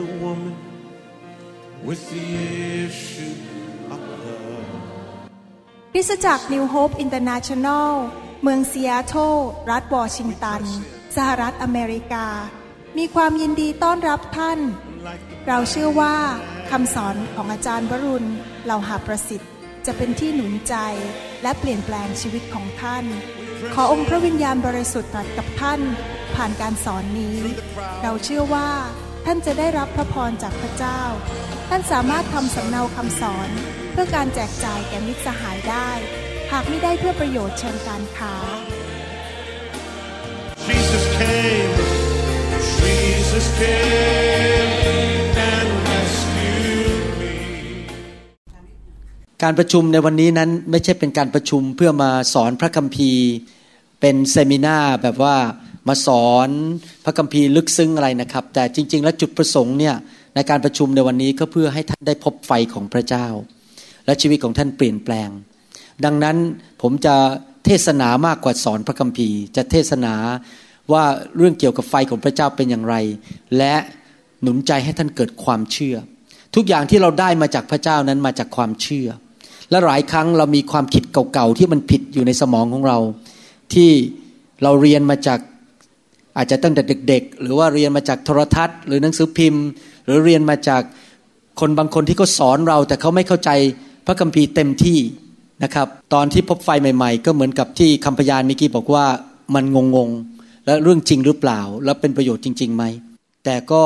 the woman with the issue of love คริสตจักร New Hope International เมืองซีแอตเทิลรัฐวอชิงตันสหรัฐอเมริกามีความยินดีต้อนรับท่านเราเชื่อว่าคำสอนของอาจารย์วรุณเหล่าหาประสิทธิ์จะเป็นที่หนุนใจและเปลี่ยนแปลงชีวิตของท่านขอองค์พระวิญญาณบริสุทธิ์ตรัสกับท่านผ่านการสอนนี้เราเชื่อว่าท่านจะได้รับพระพรจากพระเจ้าท่านสามารถทำสำเนาคำสอนเพื่อการแจกจ่ายแก่มิตรสหายได้หากไม่ได้เพื่อประโยชน์เชิงการค้า Jesus came, Jesus came and rescued me การประชุมในวันนี้นั้นไม่ใช่เป็นการประชุมเพื่อมาสอนพระคัมภีร์เป็นเซมินาร์แบบว่ามาสอนพระคัมภีร์ลึกซึ้งอะไรนะครับแต่จริงๆแล้วจุดประสงค์เนี่ยในการประชุมในวันนี้ก็เพื่อให้ท่านได้พบไฟของพระเจ้าและชีวิตของท่านเปลี่ยนแปลงดังนั้นผมจะเทศนามากกว่าสอนพระคัมภีร์จะเทศนาว่าเรื่องเกี่ยวกับไฟของพระเจ้าเป็นอย่างไรและหนุนใจให้ท่านเกิดความเชื่อทุกอย่างที่เราได้มาจากพระเจ้านั้นมาจากความเชื่อและหลายครั้งเรามีความคิดเก่าๆที่มันผิดอยู่ในสมองของเราที่เราเรียนมาจากอาจจะตั้งแต่เด็กๆหรือว่าเรียนมาจากโทรทัศน์หรือหนังสือพิมพ์หรือเรียนมาจากคนบางคนที่เขาสอนเราแต่เขาไม่เข้าใจพระคัมภีร์เต็มที่นะครับตอนที่พบไฟใหม่ๆก็เหมือนกับที่คำพยานเมื่อกี้บอกว่ามันงงๆและเรื่องจริงหรือเปล่าและเป็นประโยชน์จริงๆไหมแต่ก็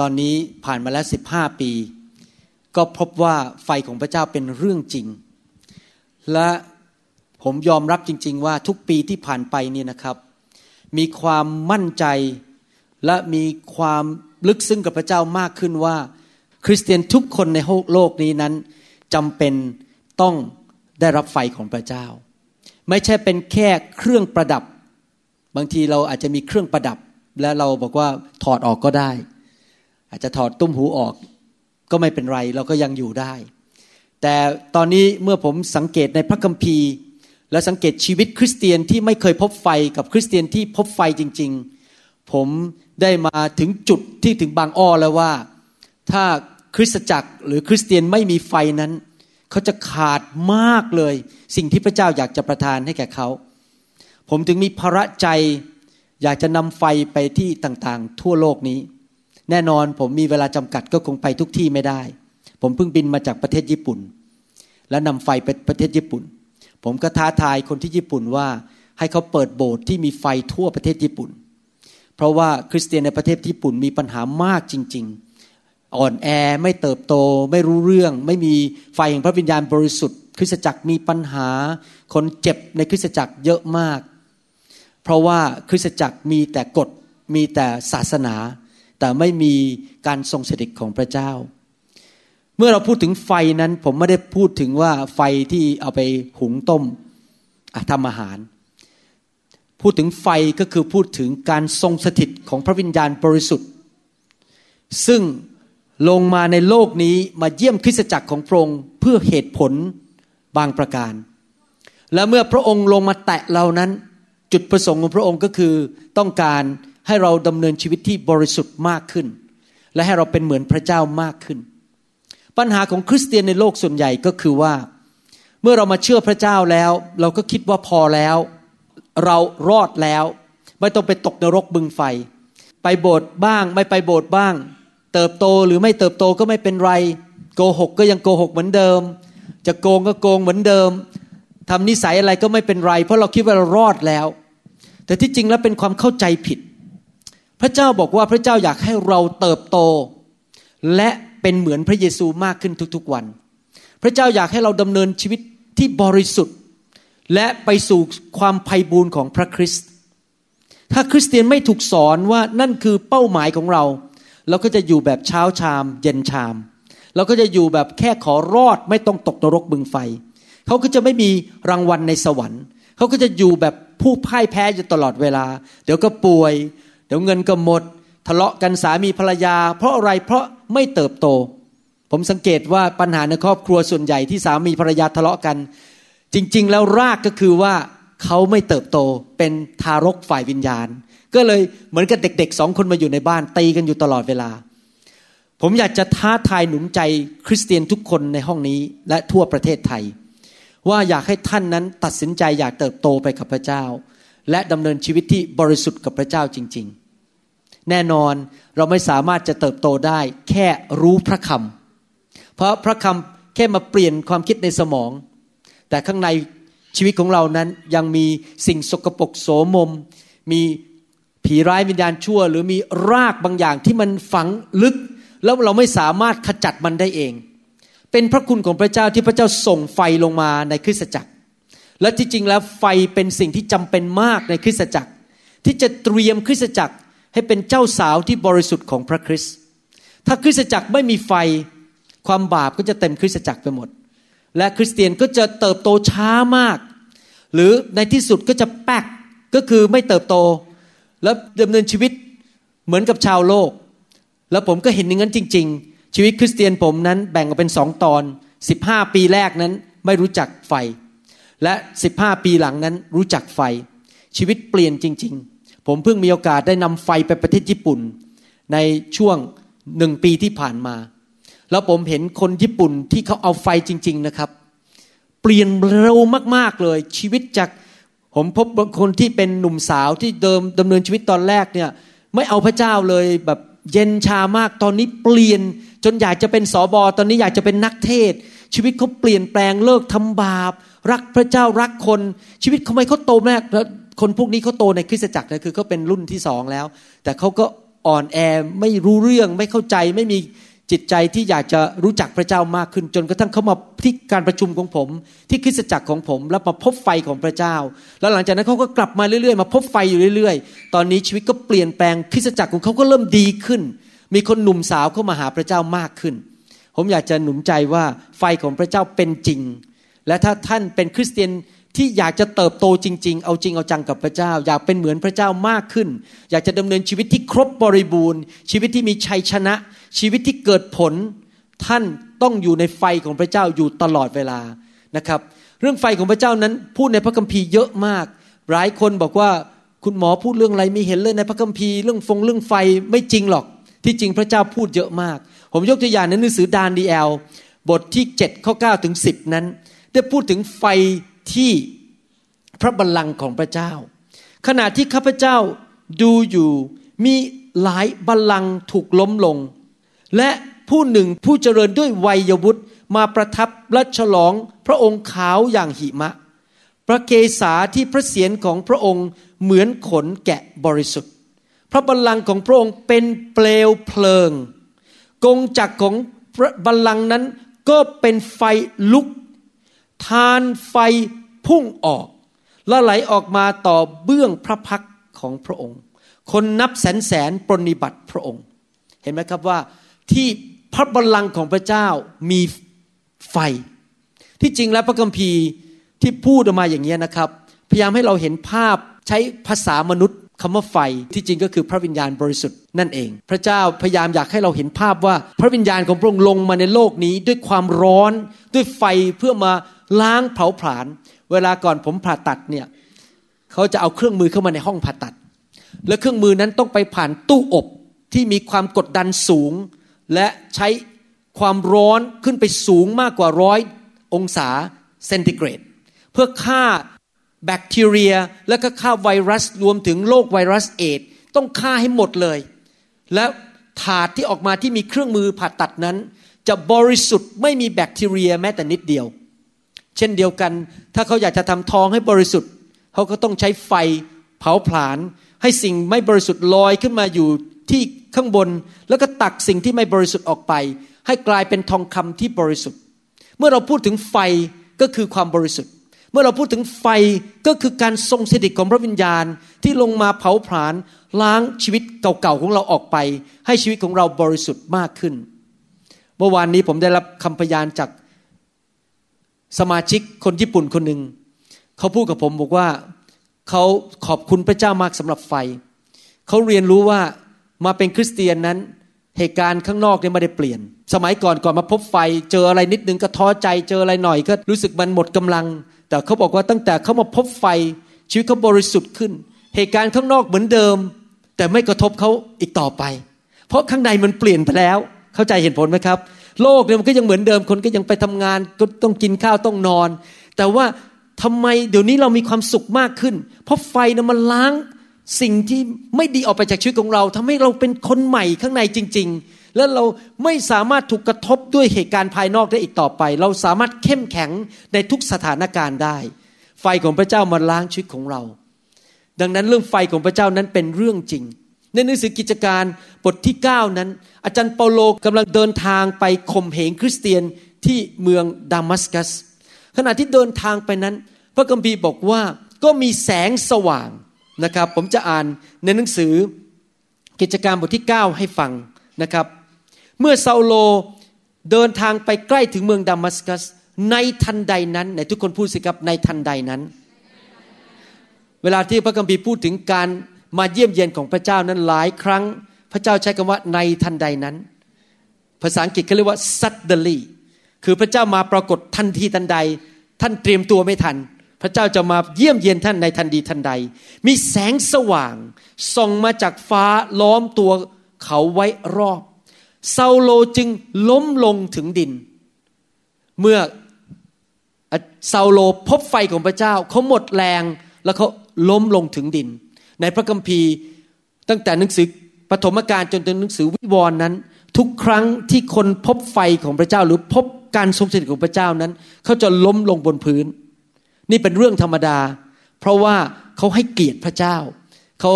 ตอนนี้ผ่านมาแล้ว15ปีก็พบว่าไฟของพระเจ้าเป็นเรื่องจริงและผมยอมรับจริงๆว่าทุกปีที่ผ่านไปนี่นะครับมีความมั่นใจและมีความลึกซึ้งกับพระเจ้ามากขึ้นว่าคริสเตียนทุกคนในโลกนี้นั้นจำเป็นต้องได้รับไฟของพระเจ้าไม่ใช่เป็นแค่เครื่องประดับบางทีเราอาจจะมีเครื่องประดับและเราบอกว่าถอดออกก็ได้อาจจะถอดตุ้มหูออกก็ไม่เป็นไรเราก็ยังอยู่ได้แต่ตอนนี้เมื่อผมสังเกตในพระคัมภีร์และสังเกตชีวิตคริสเตียนที่ไม่เคยพบไฟกับคริสเตียนที่พบไฟจริงๆผมได้มาถึงจุดที่ถึงบางอ้อแล้วว่าถ้าคริสตจักรหรือคริสเตียนไม่มีไฟนั้นเขาจะขาดมากเลยสิ่งที่พระเจ้าอยากจะประทานให้แก่เขาผมถึงมีภาระใจอยากจะนำไฟไปที่ต่างๆทั่วโลกนี้แน่นอนผมมีเวลาจำกัดก็คงไปทุกที่ไม่ได้ผมเพิ่งบินมาจากประเทศญี่ปุ่นและนำไฟไปประเทศญี่ปุ่นผมก็ท้าทายคนที่ญี่ปุ่นว่าให้เขาเปิดโบสถ์ที่มีไฟทั่วประเทศญี่ปุ่นเพราะว่าคริสเตียนในประเทศญี่ปุ่นมีปัญหามากจริงๆอ่อนแอไม่เติบโตไม่รู้เรื่องไม่มีไฟแห่งพระวิญญาณบริสุทธิ์คริสตจักรมีปัญหาคนเจ็บในคริสตจักรเยอะมากเพราะว่าคริสตจักรมีแต่กฎมีแต่ศาสนาแต่ไม่มีการทรงสถิตของพระเจ้าเมื่อเราพูดถึงไฟนั้นผมไม่ได้พูดถึงว่าไฟที่เอาไปหุงต้มทำอาหารพูดถึงไฟก็คือพูดถึงการทรงสถิตของพระวิญญาณบริสุทธิ์ซึ่งลงมาในโลกนี้มาเยี่ยมคริสตจักรของพระองค์เพื่อเหตุผลบางประการและเมื่อพระองค์ลงมาแตะเรานั้นจุดประสงค์ของพระองค์ก็คือต้องการให้เราดำเนินชีวิตที่บริสุทธิ์มากขึ้นและให้เราเป็นเหมือนพระเจ้ามากขึ้นปัญหาของคริสเตียนในโลกส่วนใหญ่ก็คือว่าเมื่อเรามาเชื่อพระเจ้าแล้วเราก็คิดว่าพอแล้วเรารอดแล้วไม่ต้องไปตกนรกบึงไฟไปโบสถ์บ้างไม่ไปโบสถ์บ้างเติบโตหรือไม่เติบโตก็ไม่เป็นไรโกหกก็ยังโกหกเหมือนเดิมจะโกงก็โกงเหมือนเดิมทำนิสัยอะไรก็ไม่เป็นไรเพราะเราคิดว่าเรารอดแล้วแต่ที่จริงแล้วเป็นความเข้าใจผิดพระเจ้าบอกว่าพระเจ้าอยากให้เราเติบโตและเป็นเหมือนพระเยซูมากขึ้นทุกๆวันพระเจ้าอยากให้เราดำเนินชีวิตที่บริสุทธิ์และไปสู่ความไพ่บูรณ์ของพระคริสต์ถ้าคริสเตียนไม่ถูกสอนว่านั่นคือเป้าหมายของเราก็จะอยู่แบบเช้าชามเย็นชามเราก็จะอยู่แบบแค่ขอรอดไม่ต้องตกนรกบึงไฟเขาก็จะไม่มีรางวัลในสวรรค์เขาก็จะอยู่แบบผู้พ่ายแพ้อยู่ตลอดเวลาเดี๋ยวก็ป่วยเดี๋ยวเงินก็หมดทะเลาะกันสามีภรรยาเพราะอะไรเพราะไม่เติบโตผมสังเกตว่าปัญหาในครอบครัวส่วนใหญ่ที่สามีภรรยาทะเลาะกันจริงๆแล้วรากก็คือว่าเขาไม่เติบโตเป็นทารกฝ่ายวิญญาณก็เลยเหมือนกับเด็กๆ2คนมาอยู่ในบ้านตีกันอยู่ตลอดเวลา ผมอยากจะท้าทายหนุนใจคริสเตียนทุกคนในห้องนี้และทั่วประเทศไทยว่าอยากให้ท่านนั้นตัดสินใจอยากเติบโตไปกับพระเจ้าและดำเนินชีวิตที่บริสุทธิ์กับพระเจ้าจริงๆแน่นอนเราไม่สามารถจะเติบโตได้แค่รู้พระคำเพราะพระคำแค่มาเปลี่ยนความคิดในสมองแต่ข้างในชีวิตของเรานั้นยังมีสิ่งสกปรกโสมมมีผีร้ายวิญญาณชั่วหรือมีรากบางอย่างที่มันฝังลึกแล้วเราไม่สามารถขจัดมันได้เองเป็นพระคุณของพระเจ้าที่พระเจ้าส่งไฟลงมาในคริสตจักรและที่จริงแล้วไฟเป็นสิ่งที่จำเป็นมากในคริสตจักรที่จะเตรียมคริสตจักรให้เป็นเจ้าสาวที่บริสุทธิ์ของพระคริสต์ถ้าคริสตจักรไม่มีไฟความบาปก็จะเต็มคริสตจักรไปหมดและคริสเตียนก็จะเติบโตช้ามากหรือในที่สุดก็จะแป๊กก็คือไม่เติบโตแล้วดำเนินชีวิตเหมือนกับชาวโลกแล้วผมก็เห็นอย่างนั้นจริงๆชีวิตคริสเตียนผมนั้นแบ่งออกเป็น2ตอน15ปีแรกนั้นไม่รู้จักไฟและ15ปีหลังนั้นรู้จักไฟชีวิตเปลี่ยนจริงๆผมเพิ่งมีโอกาสได้นำไฟไปประเทศญี่ปุ่นในช่วง1ปีที่ผ่านมาแล้วผมเห็นคนญี่ปุ่นที่เขาเอาไฟจริงๆนะครับเปลี่ยนเร็วมากๆเลยชีวิตจากผมพบบางคนที่เป็นหนุ่มสาวที่ดำเนินชีวิตตอนแรกเนี่ยไม่เอาพระเจ้าเลยแบบเย็นชามากตอนนี้เปลี่ยนจนอยากจะเป็นสบตอนนี้อยากจะเป็นนักเทศชีวิตเขาเปลี่ยนแปลงเลิกทำบาปรักพระเจ้ารักคนชีวิตเขาไม่เขาโตแม่คนพวกนี้เขาโตในคริสตจักรนะคือเขาเป็นรุ่นที่2แล้วแต่เขาก็อ่อนแอไม่รู้เรื่องไม่เข้าใจไม่มีจิตใจที่อยากจะรู้จักพระเจ้ามากขึ้นจนกระทั่งเขามาที่การประชุมของผมที่คริสตจักรของผมแล้วมาพบไฟของพระเจ้าแล้วหลังจากนั้นเขาก็กลับมาเรื่อยๆมาพบไฟอยู่เรื่อยๆตอนนี้ชีวิตก็เปลี่ยนแปลงคริสตจักรของเขาก็เริ่มดีขึ้นมีคนหนุ่มสาวเข้ามาหาพระเจ้ามากขึ้นผมอยากจะหนุนใจว่าไฟของพระเจ้าเป็นจริงและถ้าท่านเป็นคริสเตียนที่อยากจะเติบโตจริงๆเอาจริงเอาจังกับพระเจ้าอยากเป็นเหมือนพระเจ้ามากขึ้นอยากจะดำเนินชีวิตที่ครบบริบูรณ์ชีวิตที่มีชัยชนะชีวิตที่เกิดผลท่านต้องอยู่ในไฟของพระเจ้าอยู่ตลอดเวลานะครับเรื่องไฟของพระเจ้านั้นพูดในพระคัมภีร์เยอะมากหลายคนบอกว่าคุณหมอพูดเรื่องอะไรไม่เห็นเลยในพระคัมภีร์เรื่องไฟไม่จริงหรอกที่จริงพระเจ้าพูดเยอะมากผมยกตัวอย่างในหนังสือดานีเอลบทที่7ข้อ9ถึง10นั้นได้พูดถึงไฟที่พระบัลลังก์ของพระเจ้าขณะที่ข้าพเจ้าดูอยู่มีหลายบัลลังก์ถูกล้มลงและผู้หนึ่งผู้เจริญด้วยวัยวุฒิมาประทับและฉลองพระองค์ขาวอย่างหิมะพระเกศาที่พระเศียรของพระองค์เหมือนขนแกะบริสุทธิ์พระบัลลังก์ของพระองค์เป็นเปลวเพลิงกงจักรของพระบัลลังก์นั้นก็เป็นไฟลุกทานไฟพุ่งออกและไหลออกมาต่อเบื้องพระพักของพระองค์คนนับแสนแสนปรนนิบัติพระองค์เห็นไหมครับว่าที่พระบัลลังก์ของพระเจ้ามีไฟที่จริงแล้วพระคัมภีร์ที่พูดออกมาอย่างนี้นะครับพยายามให้เราเห็นภาพใช้ภาษามนุษย์คำว่าไฟที่จริงก็คือพระวิญญาณบริสุทธิ์นั่นเองพระเจ้าพยายามอยากให้เราเห็นภาพว่าพระวิญญาณของพระองค์ลงมาในโลกนี้ด้วยความร้อนด้วยไฟเพื่อมาล้างเผาผลาญเวลาก่อนผมผ่าตัดเนี่ยเขาจะเอาเครื่องมือเข้ามาในห้องผ่าตัดและเครื่องมือนั้นต้องไปผ่านตู้อบที่มีความกดดันสูงและใช้ความร้อนขึ้นไปสูงมากกว่า100องศาเซนติเกรดเพื่อฆ่าแบคทีเรียและก็ฆ่าไวรัสรวมถึงโรคไวรัสเอดต้องฆ่าให้หมดเลยและถาดที่ออกมาที่มีเครื่องมือผ่าตัดนั้นจะบริสุทธิ์ไม่มีแบคทีเรียแม้แต่นิดเดียวเช่นเดียวกันถ้าเขาอยากจะทำทองให้บริสุทธิ์เขาก็ต้องใช้ไฟเผาผลาญให้สิ่งไม่บริสุทธิ์ลอยขึ้นมาอยู่ที่ข้างบนแล้วก็ตักสิ่งที่ไม่บริสุทธิ์ออกไปให้กลายเป็นทองคำที่บริสุทธิ์เมื่อเราพูดถึงไฟก็คือความบริสุทธิ์เมื่อเราพูดถึงไฟก็คือการทรงสถิตของพระวิญญาณที่ลงมาเผาผลาญล้างชีวิตเก่าๆของเราออกไปให้ชีวิตของเราบริสุทธิ์มากขึ้นเมื่อวานนี้ผมได้รับคำพยานจากสมาชิกคนญี่ปุ่นคนหนึ่งเขาพูดกับผมบอกว่าเขาขอบคุณพระเจ้ามากสำหรับไฟเขาเรียนรู้ว่ามาเป็นคริสเตียนนั้นเหตุการณ์ข้างนอกเนี่ยไม่ได้เปลี่ยนสมัยก่อนมาพบไฟเจออะไรนิดนึงก็ท้อใจเจออะไรหน่อยก็รู้สึกมันหมดกำลังแต่เขาบอกว่าตั้งแต่เขามาพบไฟชีวิตเขาบริสุทธิ์ขึ้นเหตุการณ์ข้างนอกเหมือนเดิมแต่ไม่กระทบเขาอีกต่อไปเพราะข้างในมันเปลี่ยนไปแล้ว เข้าใจเหตุผลไหมครับโลกเนี่ยมันก็ยังเหมือนเดิมคนก็ยังไปทำงานก็ต้องกินข้าวต้องนอนแต่ว่าทำไมเดี๋ยวนี้เรามีความสุขมากขึ้นเพราะไฟเนี่ยมันล้างสิ่งที่ไม่ดีออกไปจากชีวิตของเราทำให้เราเป็นคนใหม่ข้างในจริงๆและเราไม่สามารถถูกกระทบด้วยเหตุการณ์ภายนอกได้อีกต่อไปเราสามารถเข้มแข็งในทุกสถานการณ์ได้ไฟของพระเจ้ามาล้างชีวิตของเราดังนั้นเรื่องไฟของพระเจ้านั้นเป็นเรื่องจริงในหนังสือกิจการบทที่9นั้นอาจารย์เปาโลกำลังเดินทางไปข่มเหงคริสเตียนที่เมืองดามัสกัสขณะที่เดินทางไปนั้นพระคัมภีร์บอกว่าก็มีแสงสว่างนะครับผมจะอ่านในหนังสือกิจการบทที่9ให้ฟังนะครับเมื่อซาโลเดินทางไปใกล้ถึงเมืองดามัสกัสในทันใดนั้นไหนทุกคนพูดสิครับในทันใดนั้นเวลาที่พระคัมภีร์พูดถึงการมาเยี่ยมเยียนของพระเจ้านั้นหลายครั้งพระเจ้าใช้คำว่าในทันใดนั้นภาษาอังกฤษเขาเรียกว่า suddenly คือพระเจ้ามาปรากฏทันทีทันใดท่านเตรียมตัวไม่ทันพระเจ้าจะมาเยี่ยมเยียนท่านในทันทีทันใดมีแสงสว่างส่องมาจากฟ้าล้อมตัวเขาไว้รอบซาโลจึงล้มลงถึงดินเมื่อซาโลพบไฟของพระเจ้าเขาหมดแรงแล้วเขาล้มลงถึงดินในพระคัมภีร์ตั้งแต่หนังสือปฐมกาลจนถึงหนังสือวิวรณ์นั้นทุกครั้งที่คนพบไฟของพระเจ้าหรือพบการทรงสถิตของพระเจ้านั้นเขาจะล้มลงบนพื้นนี่เป็นเรื่องธรรมดาเพราะว่าเขาให้เกียรติพระเจ้าเขา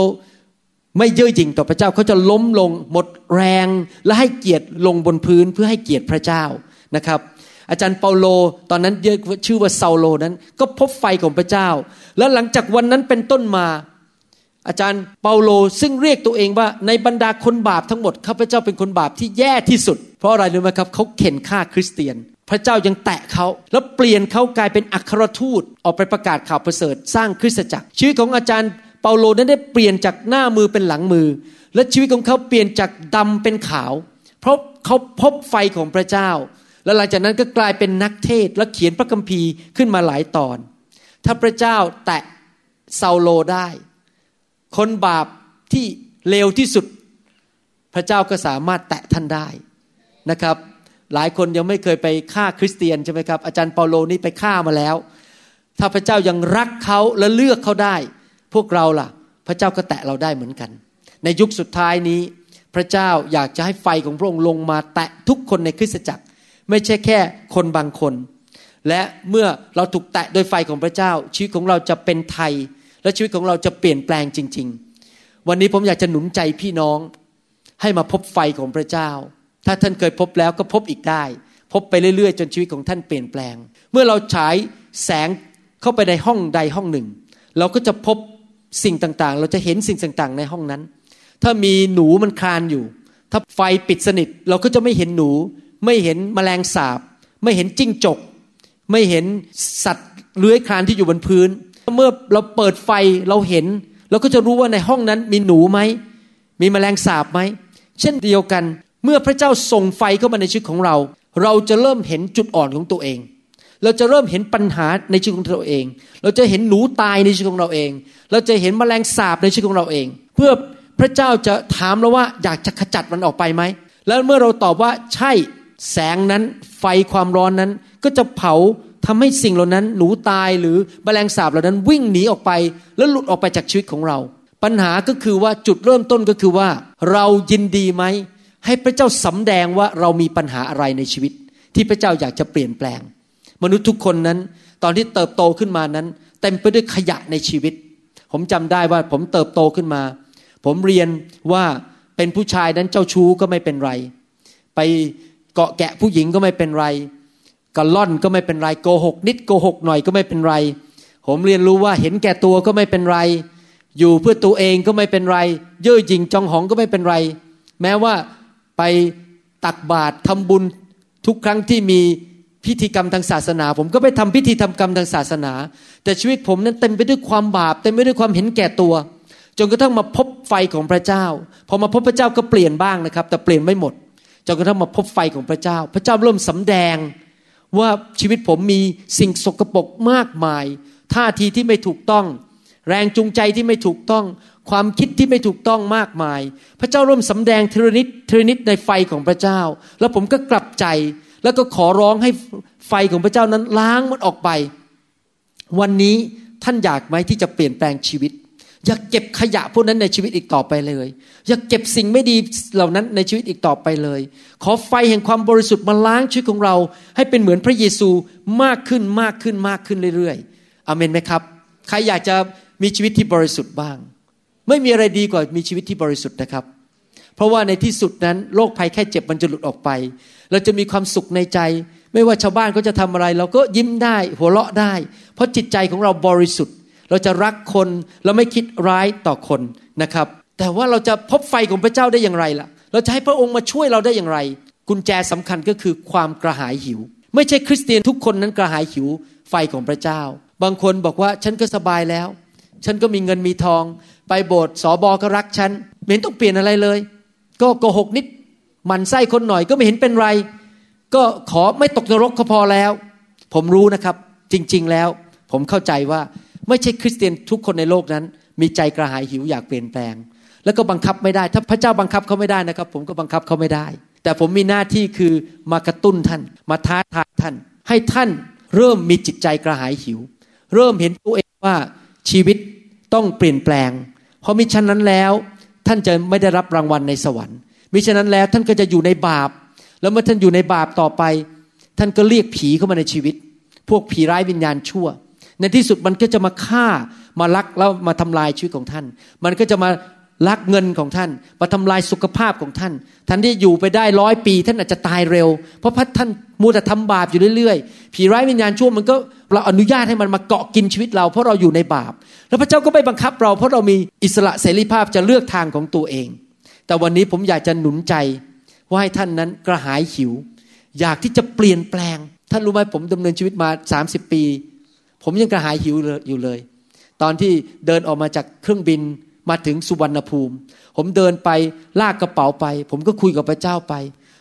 ไม่เย่อหยิ่งต่อพระเจ้าเขาจะล้มลงหมดแรงและให้เกียรติลงบนพื้นเพื่อให้เกียรติพระเจ้านะครับอาจารย์เปาโลตอนนั้นชื่อว่าซาโลนั้นก็พบไฟของพระเจ้าและหลังจากวันนั้นเป็นต้นมาอาจารย์เปาโลซึ่งเรียกตัวเองว่าในบรรดาคนบาปทั้งหมดข้าพเจ้าเป็นคนบาปที่แย่ที่สุดเพราะอะไรรู้ไหมครับเขาเข็นฆ่าคริสเตียนพระเจ้ายังแตะเขาแล้วเปลี่ยนเขากลายเป็นอัครทูตออกไปประกาศข่าวประเสริฐสร้างคริสตจักรชีวิตของอาจารย์เปาโลนั้นได้เปลี่ยนจากหน้ามือเป็นหลังมือและชีวิตของเขาเปลี่ยนจากดำเป็นขาวเพราะเขาพบไฟของพระเจ้าและหลังจากนั้นก็กลายเป็นนักเทศและเขียนพระคัมภีร์ขึ้นมาหลายตอนถ้าพระเจ้าแตะซาโลได้คนบาปที่เลวที่สุดพระเจ้าก็สามารถแตะท่านได้นะครับหลายคนยังไม่เคยไปฆ่าคริสเตียนใช่ไหมครับอาจารย์เปาโลนี่ไปฆ่ามาแล้วถ้าพระเจ้ายังรักเขาและเลือกเขาได้พวกเราล่ะพระเจ้าก็แตะเราได้เหมือนกันในยุคสุดท้ายนี้พระเจ้าอยากจะให้ไฟของพระองค์ลงมาแตะทุกคนในคริสตจักรไม่ใช่แค่คนบางคนและเมื่อเราถูกแตะโดยไฟของพระเจ้าชีวิตของเราจะเป็นไทยและชีวิตของเราจะเปลี่ยนแปลงจริงๆวันนี้ผมอยากจะหนุนใจพี่น้องให้มาพบไฟของพระเจ้าถ้าท่านเคยพบแล้วก็พบอีกได้พบไปเรื่อยๆจนชีวิตของท่านเปลี่ยนแปลงเมื่อเราฉายแสงเข้าไปในห้องใดห้องหนึ่งเราก็จะพบสิ่งต่างๆเราจะเห็นสิ่งต่างๆในห้องนั้นถ้ามีหนูมันคลานอยู่ถ้าไฟปิดสนิทเราก็จะไม่เห็นหนูไม่เห็นแมลงสาบไม่เห็นจิ้งจกไม่เห็นสัตว์เลื้อยคลานที่อยู่บนพื้นเมื่อเราเปิดไฟเราเห็นเราก็จะรู้ว่าในห้องนั้นมีหนูไหมมีแมลงสาบไหมเช่นเดียวกันเมื่อพระเจ้าส่งไฟเข้ามาในชีวิตของเราเราจะเริ่มเห็นจุดอ่อนของตัวเองเราจะเริ่มเห็นปัญหาในชีวิตของตัวเองเราจะเห็นหนูตายในชีวิตของเราเองเราจะเห็นแมลงสาบในชีวิตของเราเองเพื่อพระเจ้าจะถามเราว่าอยากจะขจัดมันออกไปไหมแล้วเมื่อเราตอบว่าใช่แสงนั้นไฟความร้อนนั้นก็จะเผาทำให้สิ่งเหล่านั้นหนูตายหรือแมลงสาบเหล่านั้นวิ่งหนีออกไปแล้วหลุดออกไปจากชีวิตของเราปัญหาก็คือว่าจุดเริ่มต้นก็คือว่าเรายินดีไหมให้พระเจ้าสำแดงว่าเรามีปัญหาอะไรในชีวิตที่พระเจ้าอยากจะเปลี่ยนแปลงมนุษย์ทุกคนนั้นตอนที่เติบโตขึ้นมานั้นเต็มไปด้วยขยะในชีวิตผมจำได้ว่าผมเติบโตขึ้นมาผมเรียนว่าเป็นผู้ชายนั้นเจ้าชู้ก็ไม่เป็นไรไปเกาะแกะผู้หญิงก็ไม่เป็นไรกล่อนก็ไม่เป็นไรโกหกนิดโกหกหน่อยก็ไม่เป็นไรผมเรียนรู้ว่าเห็นแก่ตัวก็ไม่เป็นไรอยู่เพื่อตัวเองก็ไม่เป็นไรเย่อหยิ่งจองหองก็ไม่เป็นไรแม้ว่าไปตักบาตรทำบุญทุกครั้งที่มีพิธีกรรมทางศาสนาผมก็ไปทำพิธีทำกรรมทางศาสนาแต่ชีวิตผมนั้นเต็มไปด้วยความบาปเต็มไปด้วยความเห็นแก่ตัวจนกระทั่งมาพบไฟของพระเจ้าพอมาพบพระเจ้าก็เปลี่ยนบ้างนะครับแต่เปลี่ยนไม่หมดจนกระทั่งมาพบไฟของพระเจ้าพระเจ้าเริ่มสำแดงว่าชีวิตผมมีสิ่งสกปรกมากมายท่าทีที่ไม่ถูกต้อง แรงจูงใจที่ไม่ถูกต้องความคิดที่ไม่ถูกต้องมากมายพระเจ้าร่วมสำแดงทีละนิดในไฟของพระเจ้าแล้วผมก็กลับใจแล้วก็ขอร้องให้ไฟของพระเจ้านั้นล้างมันออกไปวันนี้ท่านอยากไหมที่จะเปลี่ยนแปลงชีวิตอย่าเก็บขยะพวกนั้นในชีวิตอีกต่อไปเลยอย่าเก็บสิ่งไม่ดีเหล่านั้นในชีวิตอีกต่อไปเลยขอไฟแห่งความบริสุทธิ์มาล้างชีวิตของเราให้เป็นเหมือนพระเยซูมากขึ้นเรื่อยๆอาเมนไหมครับใครอยากจะมีชีวิตที่บริสุทธิ์บ้างไม่มีอะไรดีกว่ามีชีวิตที่บริสุทธิ์นะครับเพราะว่าในที่สุดนั้นโรคภัยแค่เจ็บมันจะหลุดออกไปเราจะมีความสุขในใจไม่ว่าชาวบ้านเขาจะทำอะไรเราก็ยิ้มได้หัวเราะได้เพราะจิตใจของเราบริสุทธิ์เราจะรักคนเราไม่คิดร้ายต่อคนนะครับแต่ว่าเราจะพบไฟของพระเจ้าได้อย่างไรล่ะเราจะให้พระองค์มาช่วยเราได้อย่างไรกุญแจสำคัญก็คือความกระหายหิวไม่ใช่คริสเตียนทุกคนนั้นกระหายหิวไฟของพระเจ้าบางคนบอกว่าฉันก็สบายแล้วฉันก็มีเงินมีทองไปโบสถ์สบก็รักฉันไม่เห็นต้องเปลี่ยนอะไรเลยก็โกหกนิดหมั่นไส้คนหน่อยก็ไม่เห็นเป็นไรก็ขอไม่ตกนรกก็พอแล้วผมรู้นะครับจริงๆแล้วผมเข้าใจว่าไม่ใช่คริสเตียนทุกคนในโลกนั้นมีใจกระหายหิวอยากเปลี่ยนแปลงแล้วก็บังคับไม่ได้ถ้าพระเจ้าบังคับเขาไม่ได้นะครับผมก็บังคับเขาไม่ได้แต่ผมมีหน้าที่คือมากระตุ้นท่านมาท้าทายท่านให้ท่านเริ่มมีจิตใจกระหายหิวเริ่มเห็นตัวเองว่าชีวิตต้องเปลี่ยนแปลงเพราะมิฉะนั้นแล้วท่านจะไม่ได้รับรางวัลในสวรรค์มิฉะนั้นแล้วท่านก็จะอยู่ในบาปแล้วเมื่อท่านอยู่ในบาปต่อไปท่านก็เรียกผีเข้ามาในชีวิตพวกผีร้ายวิญญาณชั่วในที่สุดมันก็จะมาฆ่ามาลักแล้วมาทำลายชีวิตของท่านมันก็จะมาลักเงินของท่านมาทำลายสุขภาพของท่านท่านที่อยู่ไปได้100 ปีท่านอาจจะตายเร็วเพราะท่านมัวแต่ทำบาปอยู่เรื่อยๆผีร้ายวิญญาณชั่วมันก็เราอนุญาตให้มันมาเกาะกินชีวิตเราเพราะเราอยู่ในบาปแล้วพระเจ้าก็ไม่บังคับเราเพราะเรามีอิสระเสรีภาพจะเลือกทางของตัวเองแต่วันนี้ผมอยากจะหนุนใจว่าให้ท่านนั้นกระหายหิวอยากที่จะเปลี่ยนแปลงท่านรู้ไหมผมดำเนินชีวิตมา30 ปีผมยังกระหายหิวอยู่เลยตอนที่เดินออกมาจากเครื่องบินมาถึงสุวรรณภูมิผมเดินไปลากกระเป๋าไปผมก็คุยกับพระเจ้าไป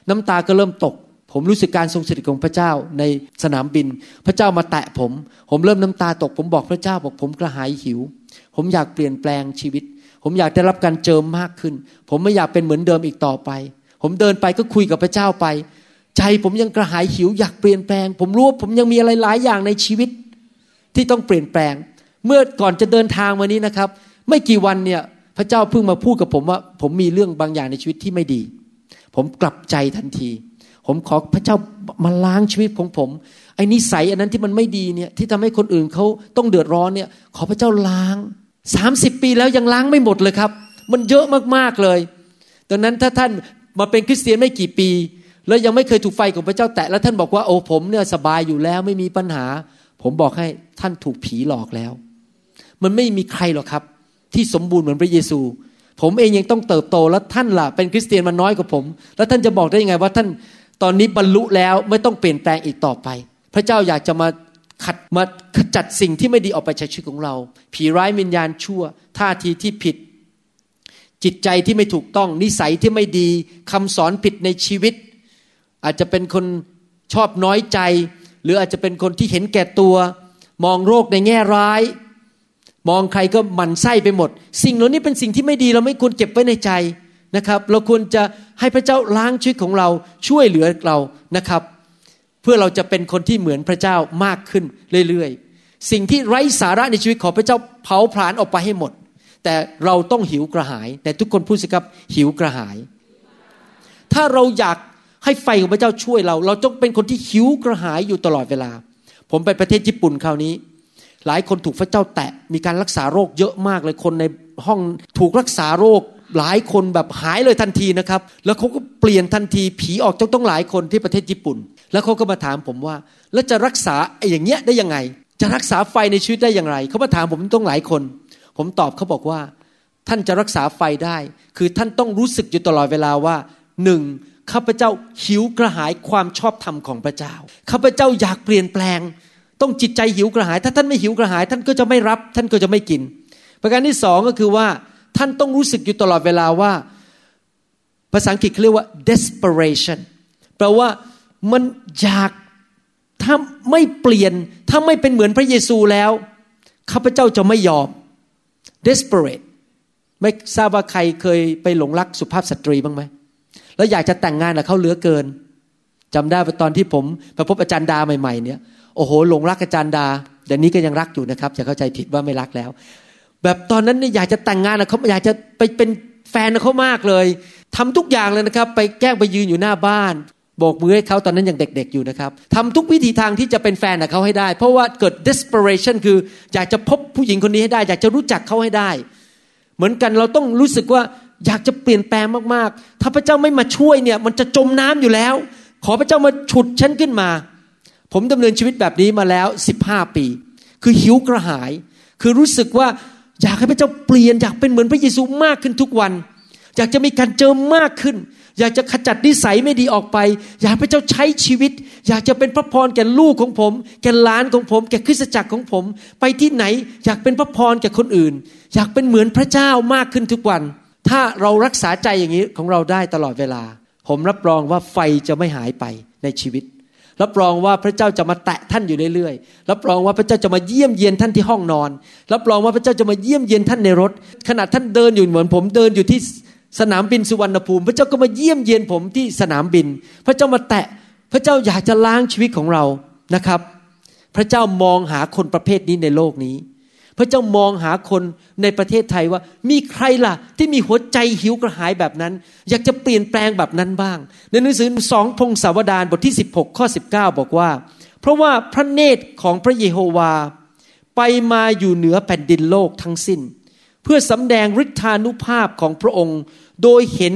น้ำตาก็เริ่มตกผมรู้สึกการทรงสถิตของพระเจ้าในสนามบินพระเจ้ามาแตะผมเริ่มน้ำตาตกผมบอกพระเจ้าบอกผมกระหายหิวผมอยากเปลี่ยนแปลงชีวิตผมอยากได้รับการเจิมมากขึ้นผมไม่อยากเป็นเหมือนเดิมอีกต่อไปผมเดินไปก็คุยกับพระเจ้าไปใจผมยังกระหายหิวอยากเปลี่ยนแปลงผมรู้ว่าผมยังมีอะไรหลายอย่างในชีวิตที่ต้องเปลี่ยนแปลงเมื่อก่อนจะเดินทางวันนี้นะครับไม่กี่วันเนี่ยพระเจ้าเพิ่งมาพูดกับผมว่าผมมีเรื่องบางอย่างในชีวิตที่ไม่ดีผมกลับใจทันทีผมขอพระเจ้ามาล้างชีวิตของผมไอ้นิสัยอันนั้นที่มันไม่ดีเนี่ยที่ทำให้คนอื่นเขาต้องเดือดร้อนเนี่ยขอพระเจ้าล้าง30 ปีแล้วยังล้างไม่หมดเลยครับมันเยอะมากๆเลยดังนั้นถ้าท่านมาเป็นคริสเตียนไม่กี่ปีแล้วยังไม่เคยถูกไฟของพระเจ้าแตะแล้วท่านบอกว่าโอ้ผมเนี่ยสบายอยู่แล้วไม่มีปัญหาผมบอกให้ท่านถูกผีหลอกแล้วมันไม่มีใครหรอกครับที่สมบูรณ์เหมือนพระเยซูผมเองยังต้องเติบโตแล้วท่านล่ะเป็นคริสเตียนมันน้อยกว่าผมแล้วท่านจะบอกได้ยังไงว่าท่านตอนนี้บรรลุแล้วไม่ต้องเปลี่ยนแปลงอีกต่อไปพระเจ้าอยากจะมาขจัดสิ่งที่ไม่ดีออกไปจากชีวิตของเราผีร้ายวิญญาณชั่วท่าทีที่ผิดจิตใจที่ไม่ถูกต้องนิสัยที่ไม่ดีคำสอนผิดในชีวิตอาจจะเป็นคนชอบน้อยใจหรืออาจจะเป็นคนที่เห็นแก่ตัวมองโลกในแง่ร้ายมองใครก็หมั่นไส้ไปหมดสิ่งเหล่านี้เป็นสิ่งที่ไม่ดีเราไม่ควรเก็บไว้ในใจนะครับเราควรจะให้พระเจ้าล้างชีวิตของเราช่วยเหลือเรานะครับเพื่อเราจะเป็นคนที่เหมือนพระเจ้ามากขึ้นเรื่อยๆสิ่งที่ไร้สาระในชีวิตของพระเจ้าเผาผลาญออกไปให้หมดแต่เราต้องหิวกระหายแต่ทุกคนพูดสิครับหิวกระหายถ้าเราอยากให้ไฟของพระเจ้าช่วยเราต้องเป็นคนที่หิวกระหายอยู่ตลอดเวลาผมไปประเทศญี่ปุ่นคราวนี้หลายคนถูกพระเจ้าแตะมีการรักษาโรคเยอะมากเลยคนในห้องถูกรักษาโรคหลายคนแบบหายเลยทันทีนะครับแล้วเขาก็เปลี่ยนทันทีผีออกต้องหลายคนที่ประเทศญี่ปุ่นแล้วเขาก็มาถามผมว่าแล้วจะรักษาอย่างเงี้ยได้ยังไงจะรักษาไฟในชีวิตได้อย่างไรเขามาถามผมต้องหลายคนผมตอบเขาบอกว่าท่านจะรักษาไฟได้คือท่านต้องรู้สึกอยู่ตลอดเวลาว่า1ข้าพเจ้าหิวกระหายความชอบธรรมของพระเจ้าข้าพเจ้าอยากเปลี่ยนแปลงต้องจิตใจหิวกระหายถ้าท่านไม่หิวกระหายท่านก็จะไม่รับท่านก็จะไม่กินประการที่2ก็คือว่าท่านต้องรู้สึกอยู่ตลอดเวลาว่าภาษาอังกฤษเรียกว่า desperation แปลว่ามันอยากถ้าไม่เปลี่ยนถ้าไม่เป็นเหมือนพระเยซูแล้วข้าพเจ้าจะไม่ยอม desperate ไม่ทราบว่าใครเคยไปหลงรักสุภาพสตรีบ้างไหมแล้วอยากจะแต่งงานกับเขาเหลือเกินจำได้ว่าตอนที่ผมไปพบอาจารย์ดาใหม่ๆเนี่ยโอ้โหหลงรักอาจารย์ดาเดี๋ยวนี้ก็ยังรักอยู่นะครับอย่าเข้าใจผิดว่าไม่รักแล้วแบบตอนนั้นเนี่ยอยากจะแต่งงานกับเขาอยากจะไปเป็นแฟนเขามากเลยทำทุกอย่างเลยนะครับไปแกล้งไปยืนอยู่หน้าบ้านโบกมือให้เขาตอนนั้นยังเด็กๆอยู่นะครับทำทุกวิธีทางที่จะเป็นแฟนกับเขาให้ได้เพราะว่าเกิด desperation คืออยากจะพบผู้หญิงคนนี้ให้ได้อยากจะรู้จักเขาให้ได้เหมือนกันเราต้องรู้สึกว่าอยากจะเปลี่ยนแปลงมากๆถ้าพระเจ้าไม่มาช่วยเนี่ยมันจะจมน้ำอยู่แล้วขอพระเจ้ามาฉุดฉันขึ้นมาผมดำเนินชีวิตแบบนี้มาแล้ว15ปีคือหิวกระหายคือรู้สึกว่าอยากให้พระเจ้าเปลี่ยนอยากเป็นเหมือนพระเยซูมากขึ้นทุกวันอยากจะมีการเจอมากขึ้นอยากจะขจัดนิสัยไม่ดีออกไปอยากให้พระเจ้าใช้ชีวิตอยากจะเป็นพระพรแก่ลูกของผมแก่หลานของผมแก่คริสตจักรของผมไปที่ไหนอยากเป็นพระพรแก่คนอื่นอยากเป็นเหมือนพระเจ้ามากขึ้นทุกวันถ้าเรารักษาใจอย่างนี้ของเราได้ตลอดเวลาผมรับรองว่าไฟจะไม่หายไปในชีวิตรับรองว่าพระเจ้าจะมาแตะท่านอยู่เรื่อยๆรับรองว่าพระเจ้าจะมาเยี่ยมเยียนท่านที่ห้องนอนรับรองว่าพระเจ้าจะมาเยี่ยมเยียนท่านในรถขณะท่านเดินอยู่เหมือนผมเดินอยู่ที่สนามบินสุวรรณภูมิพระเจ้าก็มาเยี่ยมเยียนผมที่สนามบินพระเจ้ามาแตะพระเจ้าอยากจะล้างชีวิตของเรานะครับพระเจ้ามองหาคนประเภทนี้ในโลกนี้พระเจ้ามองหาคนในประเทศไทยว่ามีใครล่ะที่มีหัวใจหิวกระหายแบบนั้นอยากจะเปลี่ยนแปลงแบบนั้นบ้างในหนังสือ2พงศาวดารบทที่16ข้อ19บอกว่าเพราะว่าพระเนตรของพระเยโฮวาไปมาอยู่เหนือแผ่นดินโลกทั้งสิ้นเพื่อสำแดงฤทธานุภาพของพระองค์โดยเห็น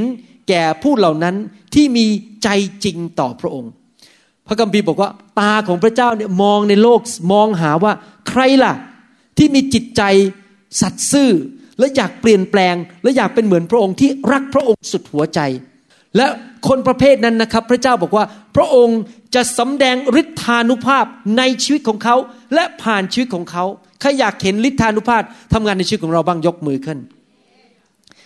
แก่ผู้เหล่านั้นที่มีใจจริงต่อพระองค์พระคัมภีร์บอกว่าตาของพระเจ้าเนี่ยมองในโลกมองหาว่าใครล่ะที่มีจิตใจสัตย์ซื่อและอยากเปลี่ยนแปลงและอยากเป็นเหมือนพระองค์ที่รักพระองค์สุดหัวใจและคนประเภทนั้นนะครับพระเจ้าบอกว่าพระองค์จะสำแดงฤทธานุภาพในชีวิตของเขาและผ่านชีวิตของเขาใครอยากเห็นฤทธานุภาพทำงานในชีวิตของเราบ้างยกมือขึ้น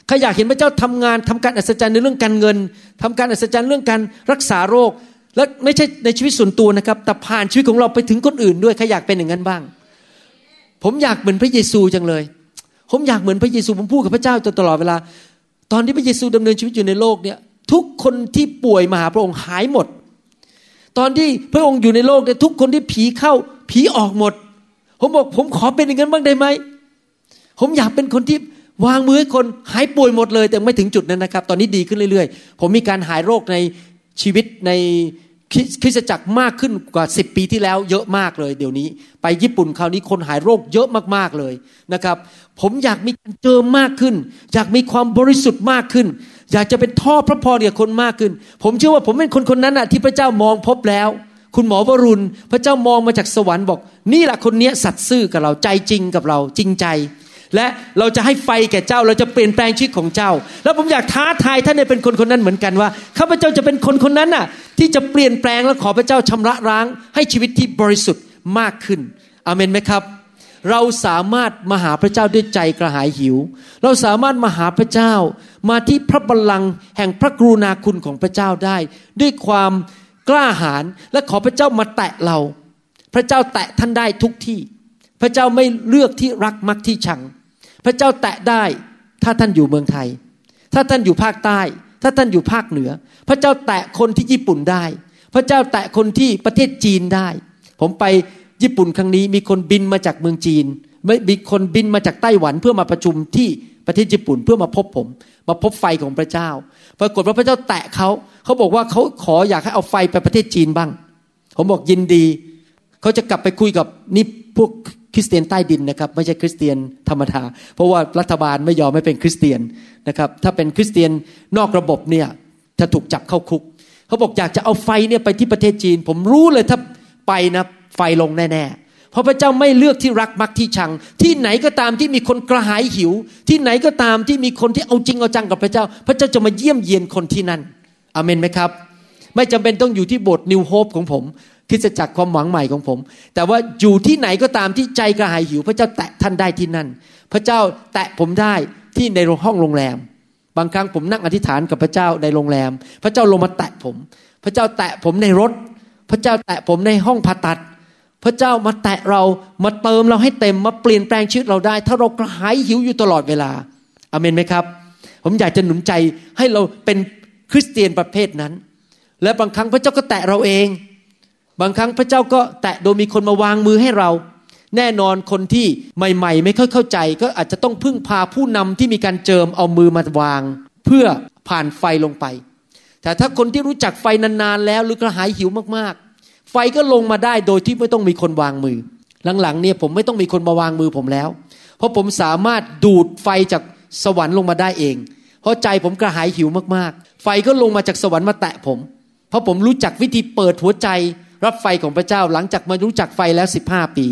ใครอยากเห็นพระเจ้าทำงานทำการอัศจรรย์ในเรื่องการเงินทำการอัศจรรย์เรื่องการรักษาโรคและไม่ใช่ในชีวิตส่วนตัวนะครับแต่ผ่านชีวิตของเราไปถึงคนอื่นด้วยใครอยากเป็นอย่างนั้นบ้างผมอยากเหมือนพระเยซูจังเลยผมอยากเหมือนพระเยซูผมพูดกับพระเจ้าตลอดเวลาตอนที่พระเยซูดำเนินชีวิตอยู่ในโลกเนี่ยทุกคนที่ป่วยมาหาพระองค์หายหมดตอนที่พระองค์อยู่ในโลกเนี่ยทุกคนที่ผีเข้าผีออกหมดผมบอกผมขอเป็นอย่างนั้นบ้างได้ไหมผมอยากเป็นคนที่วางมือให้คนหายป่วยหมดเลยแต่ไม่ถึงจุดนั้นนะครับตอนนี้ดีขึ้นเรื่อยๆผมมีการหายโรคในชีวิตในคริสตจักรมากขึ้นกว่า10ปีที่แล้วเยอะมากเลยเดี๋ยวนี้ไปญี่ปุ่นคราวนี้คนหายโรคเยอะมากๆเลยนะครับผมอยากมีการเจอมากขึ้นอยากมีความบริสุทธิ์มากขึ้นอยากจะเป็นท่อพระพรแก่คนมากขึ้นผมเชื่อว่าผมเป็นคนคนนั้นน่ะที่พระเจ้ามองพบแล้วคุณหมอวรุณพระเจ้ามองมาจากสวรรค์บอกนี่แหละคนนี้สัตย์ซื่อกับเราใจจริงกับเราจริงใจและเราจะให้ไฟแก่เจ้าเราจะเปลี่ยนแปลงชีวิตของเจ้าแล้วผมอยากท้าทายท่านให้เป็นคนคนนั้นเหมือนกันว่าข้าพเจ้าจะเป็นคนคนนั้นน่ะที่จะเปลี่ยนแปลงและขอพระเจ้าชำระล้างให้ชีวิตที่บริสุทธิ์มากขึ้นอาเมนไหมครับเราสามารถมาหาพระเจ้าด้วยใจกระหายหิวเราสามารถมาหาพระเจ้ามาที่พระบัลลังก์แห่งพระกรุณาคุณของพระเจ้าได้ด้วยความกล้าหาญและขอพระเจ้ามาแตะเราพระเจ้าแตะท่านได้ทุกที่พระเจ้าไม่เลือกที่รักมักที่ชังพระเจ้าแตะได้ถ้าท่านอยู่เมืองไทยถ้าท่านอยู่ภาคใต้ถ้าท่านอยู่ภาคเหนือพระเจ้าแตะคนที่ญี่ปุ่นได้พระเจ้าแตะคนที่ประเทศจีนได้ผมไปญี่ปุ่นครั้งนี้มีคนบินมาจากเมืองจีนมีคนบินมาจากไต้หวันเพื่อมาประชุมที่ประเทศญี่ปุ่นเพื่อมาพบผมมาพบไฟของพระเจ้าปรากฏว่าพระเจ้าแตะเขาบอกว่าเขาขออยากให้เอาไฟไปประเทศจีนบ้างผมบอกยินดีเขาจะกลับไปคุยกับนี่พวกคริสเตียนใต้ดินนะครับไม่ใช่คริสเตียนธรรมดาเพราะว่ารัฐบาลไม่ยอมให้เป็นคริสเตียนนะครับถ้าเป็นคริสเตียนนอกระบบเนี่ยจะถูกจับเข้าคุกเขาบอกอยากจะเอาไฟเนี่ยไปที่ประเทศจีนผมรู้เลยถ้าไปนะไฟลงแน่ๆเพราะพระเจ้าไม่เลือกที่รักมักที่ชังที่ไหนก็ตามที่มีคนกระหายหิวที่ไหนก็ตามที่มีคนที่เอาจริงเอาจังกับพระเจ้าพระเจ้าจะมาเยี่ยมเยียนคนที่นั่นอาเมนไหมครับไม่จำเป็นต้องอยู่ที่โบสถ์ New Hope ของผมคริสตจักรความหวังใหม่ของผมแต่ว่าอยู่ที่ไหนก็ตามที่ใจกระหายหิวพระเจ้าแตะท่านได้ที่นั่นพระเจ้าแตะผมได้ที่ในห้องโรงแรมบางครั้งผมนั่งอธิษฐานกับพระเจ้าในโรงแรมพระเจ้าลงมาแตะผมพระเจ้าแตะผมในรถพระเจ้าแตะผมในห้องผ่าตัด พระเจ้ามาแตะเรามาเติมเราให้เต็มมาเปลี่ยนแปลงชีวิตเราได้ถ้าเรากระหายหิวอยู่ตลอดเวลาอาเมนไหมครับผมอยากจะหนุนใจให้เราเป็นคริสเตียนประเภทนั้นและบางครั้งพระเจ้าก็แตะเราเองบางครั้งพระเจ้าก็แตะโดยมีคนมาวางมือให้เราแน่นอนคนที่ใหม่ๆไม่ค่อยเข้าใจก็อาจจะต้องพึ่งพาผู้นำที่มีการเจิมเอามือมาวางเพื่อผ่านไฟลงไปแต่ถ้าคนที่รู้จักไฟนานๆแล้วหรือกระหายหิวมากๆไฟก็ลงมาได้โดยที่ไม่ต้องมีคนวางมือหลังๆเนี่ยผมไม่ต้องมีคนมาวางมือผมแล้วเพราะผมสามารถดูดไฟจากสวรรค์ลงมาได้เองเพราะใจผมกระหายหิวมากๆไฟก็ลงมาจากสวรรค์มาแตะผมเพราะผมรู้จักวิธีเปิดหัวใจรับไฟของพระเจ้าหลังจากมารู้จักไฟแล้ว15ปี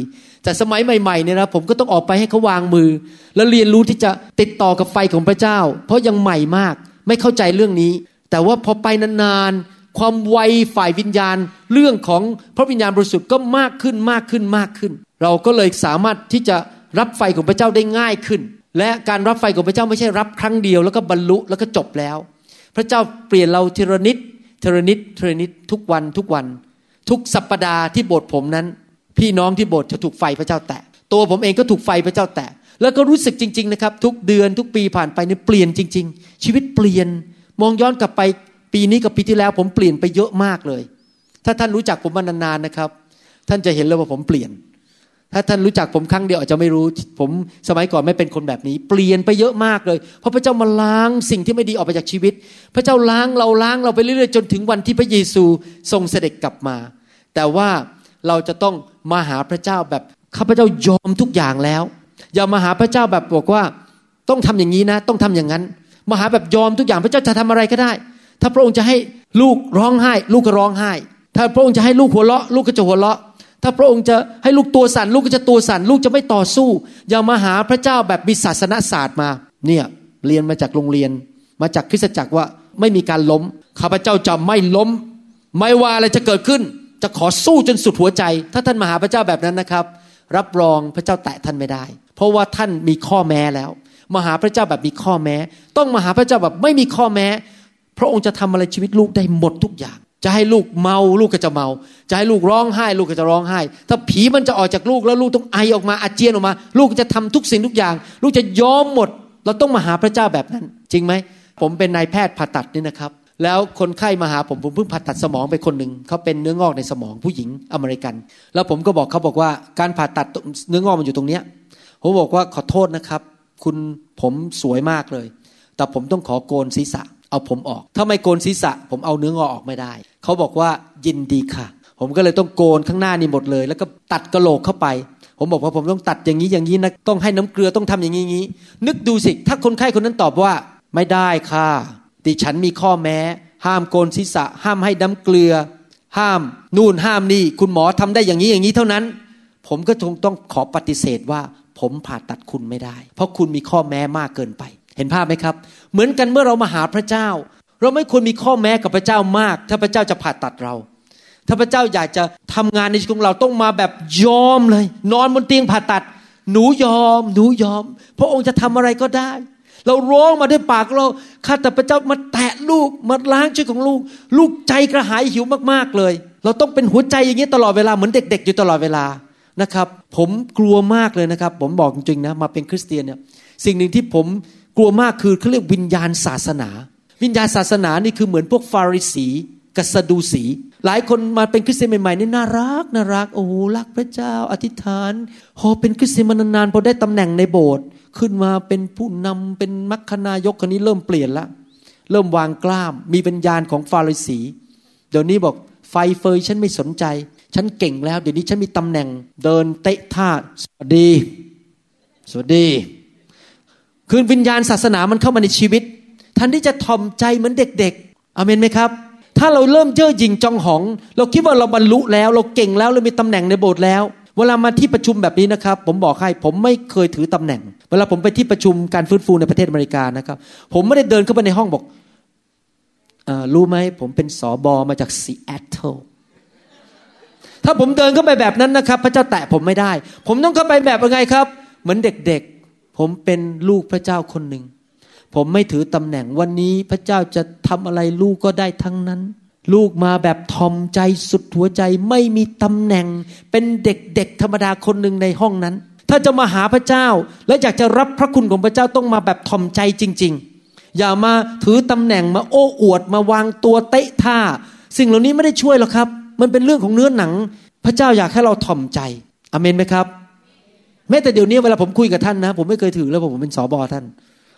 แต่สมัยใหม่ๆเนี่ยนะผมก็ต้องออกไปให้เขาวางมือแล้วเรียนรู้ที่จะติดต่อกับไฟของพระเจ้าเพราะยังใหม่มากไม่เข้าใจเรื่องนี้แต่ว่าพอไปนานๆความไวฝ่ายวิญญาณเรื่องของพระวิญญาณบริสุทธิ์ก็มากขึ้นมากขึ้นมากขึ้นเราก็เลยสามารถที่จะรับไฟของพระเจ้าได้ง่ายขึ้นและการรับไฟของพระเจ้าไม่ใช่รับครั้งเดียวแล้วก็บรรลุแล้วก็จบแล้วพระเจ้าเปลี่ยนเราทีละนิดทีละนิดทีละนิดทุกวันทุกวันทุกสัปดาห์ที่โบสถ์ผมนั้นพี่น้องที่โบสถ์จะถูกไฟพระเจ้าแตะตัวผมเองก็ถูกไฟพระเจ้าแตะแล้วก็รู้สึกจริงๆนะครับทุกเดือนทุกปีผ่านไปเนี่ยเปลี่ยนจริงๆชีวิตเปลี่ยนมองย้อนกลับไปปีนี้กับปีที่แล้วผมเปลี่ยนไปเยอะมากเลยถ้าท่านรู้จักผมมานานๆนะครับท่านจะเห็นเลยว่าผมเปลี่ยนถ้าท่านรู้จักผมครั้งเดียวอาจจะไม่รู้ผมสมัยก่อนไม่เป็นคนแบบนี้เปลี่ยนไปเยอะมากเลยเพราะพระเจ้ามาล้างสิ่งที่ไม่ดีออกไปจากชีวิตพระเจ้าล้างเราไปเรื่อยๆจนถึงวันที่พระเยซูทรงเสด็จกลับมาแต่ว่าเราจะต้องมาหาพระเจ้าแบบข้าพเจ้ายอมทุกอย่างแล้วอย่ามาหาพระเจ้าแบบบอกว่าต้องทำอย่างนี้นะต้องทำอย่างนั้นมาหาแบบยอมทุกอย่างพระเจ้าจะทำอะไรก็ได้ถ้าพระองค์จะให้ลูกร้องไห้ลูกก็ร้องไห้ถ้าพระองค์จะให้ลูกหัวเราะลูกก็จะหัวเราะถ้าพระองค์จะให้ลูกตัวสั่นลูกก็จะตัวสั่นลูกจะไม่ต่อสู้อย่ามาหาพระเจ้าแบบมีศาสนศาสตร์มาเนี่ยเรียนมาจากโรงเรียนมาจากคริสตจักรว่าไม่มีการล้มข้าพเจ้าจะไม่ล้มไม่ว่าอะไรจะเกิดขึ้นจะขอสู้จนสุดหัวใจถ้าท่านมาหาพระเจ้าแบบนั้นนะครับรับรองพระเจ้าแตะท่านไม่ได้เพราะว่าท่านมีข้อแม้แล้วมาหาพระเจ้าแบบมีข้อแม้ต้องมาหาพระเจ้าแบบไม่มีข้อแม้พระองค์จะทำอะไรชีวิตลูกได้หมดทุกอย่างจะให้ลูกเมาลูกก็จะเมาจะให้ลูกร้องไห้ลูกก็จะร้องไห้ถ้าผีมันจะออกจากลูกแล้วลูกต้องไอออกมาอาเจียนออกมาลูกจะทำทุกสิ่งทุกอย่างลูกจะยอมหมดเราต้องมาหาพระเจ้าแบบนั้นจริงไหมผมเป็นนายแพทย์ผ่าตัดนี่นะครับแล้วคนไข้มาหาผมเพิ่งผ่าตัดสมองไปคนหนึ่งเขาเป็นเนื้องอกในสมองผู้หญิงอเมริกันแล้วผมก็บอกเขาบอกว่าการผ่าตัดเนื้องอกมันอยู่ตรงเนี้ยผมบอกว่าขอโทษนะครับคุณผมสวยมากเลยแต่ผมต้องขอโกนศีรษะเอาผมออกถ้าไม่โกนศีรษะผมเอาเนื้องอกออกไม่ได้เขาบอกว่ายินดีค่ะผมก็เลยต้องโกนข้างหน้านี่หมดเลยแล้วก็ตัดกะโหลกเข้าไปผมบอกว่าผมต้องตัดอย่างนี้อย่างนี้นะต้องให้น้ำเกลือต้องทำอย่างนี้นึกดูสิถ้าคนไข้คนนั้นตอบว่าไม่ได้ค่ะดิฉันมีข้อแม้ห้ามโกนศีรษะห้ามให้น้ำเกลือห้ามนู่นห้ามนี่คุณหมอทำได้อย่างนี้อย่างนี้เท่านั้นผมก็คงต้องขอปฏิเสธว่าผมผ่าตัดคุณไม่ได้เพราะคุณมีข้อแม้มากเกินไปเห็นภาพไหมครับเหมือนกันเมื่อเรามาหาพระเจ้าเราไม่ควรมีข้อแม้กับพระเจ้ามากถ้าพระเจ้าจะผ่าตัดเราถ้าพระเจ้าอยากจะทำงานในชีวิตของเราต้องมาแบบยอมเลยนอนบนเตียงผ่าตัดหนูยอมพระองค์จะทำอะไรก็ได้เราร้องมาด้วยปากเราข้าแต่พระเจ้ามาแตะลูกมาล้างชีวิตของลูกลูกใจกระหายหิวมากๆเลยเราต้องเป็นหัวใจอย่างนี้ตลอดเวลาเหมือนเด็กๆอยู่ตลอดเวลานะครับผมกลัวมากเลยนะครับผมบอกจริงๆนะมาเป็นคริสเตียนเนี่ยสิ่งหนึ่งที่ผมกลัวมากคือเขาเรียกวิญญาณศาสนาวิญญาณศาสนานี่คือเหมือนพวกฟาริสีกับซาดูสีหลายคนมาเป็นคริสเตียนใหม่ๆนี่น่ารักโอ้โหรักพระเจ้าอธิษฐานพอเป็นคริสเตียนมานานๆพอได้ตำแหน่งในโบสถ์ขึ้นมาเป็นผู้นำเป็นมัคคณายกคนนี้เริ่มเปลี่ยนละเริ่มวางกล้ามมีวิญญาณของฟาริสีเดี๋ยวนี้บอกไฟเฟยฉันไม่สนใจฉันเก่งแล้วเดี๋ยวนี้ฉันมีตำแหน่งเดินเตะท่าสวัสดีคือวิญญาณศาสนามันเข้ามาในชีวิตทันที่จะถ่อมใจเหมือนเด็กๆอาเมนไหมครับถ้าเราเริ่มเย่อหยิ่งจองหองเราคิดว่าเราบรรลุแล้วเราเก่งแล้วเรามีตำแหน่งในโบสถ์แล้วเวลามาที่ประชุมแบบนี้นะครับผมบอกให้ผมไม่เคยถือตำแหน่งเวลาผมไปที่ประชุมการฟื้นฟูในประเทศอเมริกานะครับผมไม่ได้เดินเข้าไปในห้องบอกรู้ไหมผมเป็นสบมาจากซีแอตเทิลถ้าผมเดินเข้าไปแบบนั้นนะครับพระเจ้าแตะผมไม่ได้ผมต้องเข้าไปแบบยังไงครับเหมือนเด็กๆผมเป็นลูกพระเจ้าคนหนึ่งผมไม่ถือตำแหน่งวันนี้พระเจ้าจะทำอะไรลูกก็ได้ทั้งนั้น ลูกมาแบบทอมใจสุดหัวใจไม่มีตำแหน่งเป็นเด็กๆธรรมดาคนหนึ่งในห้องนั้นถ้าจะมาหาพระเจ้าและอยากจะรับพระคุณของพระเจ้าต้องมาแบบทอมใจจริงๆอย่ามาถือตำแหน่งมาโอ้อวดมาวางตัวเตะท่าสิ่งเหล่านี้ไม่ได้ช่วยหรอกครับมันเป็นเรื่องของเนื้อหนังพระเจ้าอยากให้เราทอมใจอาเมนไหมครับแม้แต่เดี๋ยวนี้เวลาผมคุยกับท่านนะผมไม่เคยถือแล้วผมเป็นสบท่าน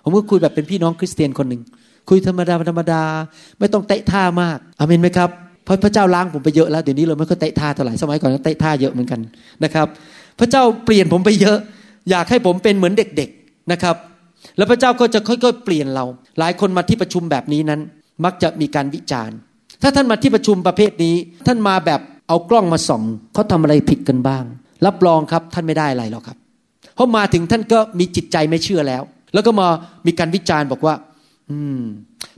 ผมก็คุยแบบเป็นพี่น้องคริสเตียนคนนึงคุยธรรมดาไม่ต้องเตะท่ามากอาเมนไหมครับเพราะพระเจ้าล้างผมไปเยอะแล้วเดี๋ยวนี้เราไม่ค่อยเตะท่าเท่าไหร่สมัยก่อนก็เตะท่าเยอะเหมือนกันนะครับพระเจ้าเปลี่ยนผมไปเยอะอยากให้ผมเป็นเหมือนเด็กๆนะครับแล้วพระเจ้าก็จะค่อยๆเปลี่ยนเราหลายคนมาที่ประชุมแบบนี้นั้นมักจะมีการวิจารณ์ถ้าท่านมาที่ประชุมประเภทนี้ท่านมาแบบเอากล้องมาส่องเขาทำอะไรผิดกันบ้างรับรองครับท่านไม่ได้อะไรหรอกครับเพราะมาถึงท่านก็มีจิตใจไม่เชื่อแล้วก็มามีการวิจารณ์บอกว่า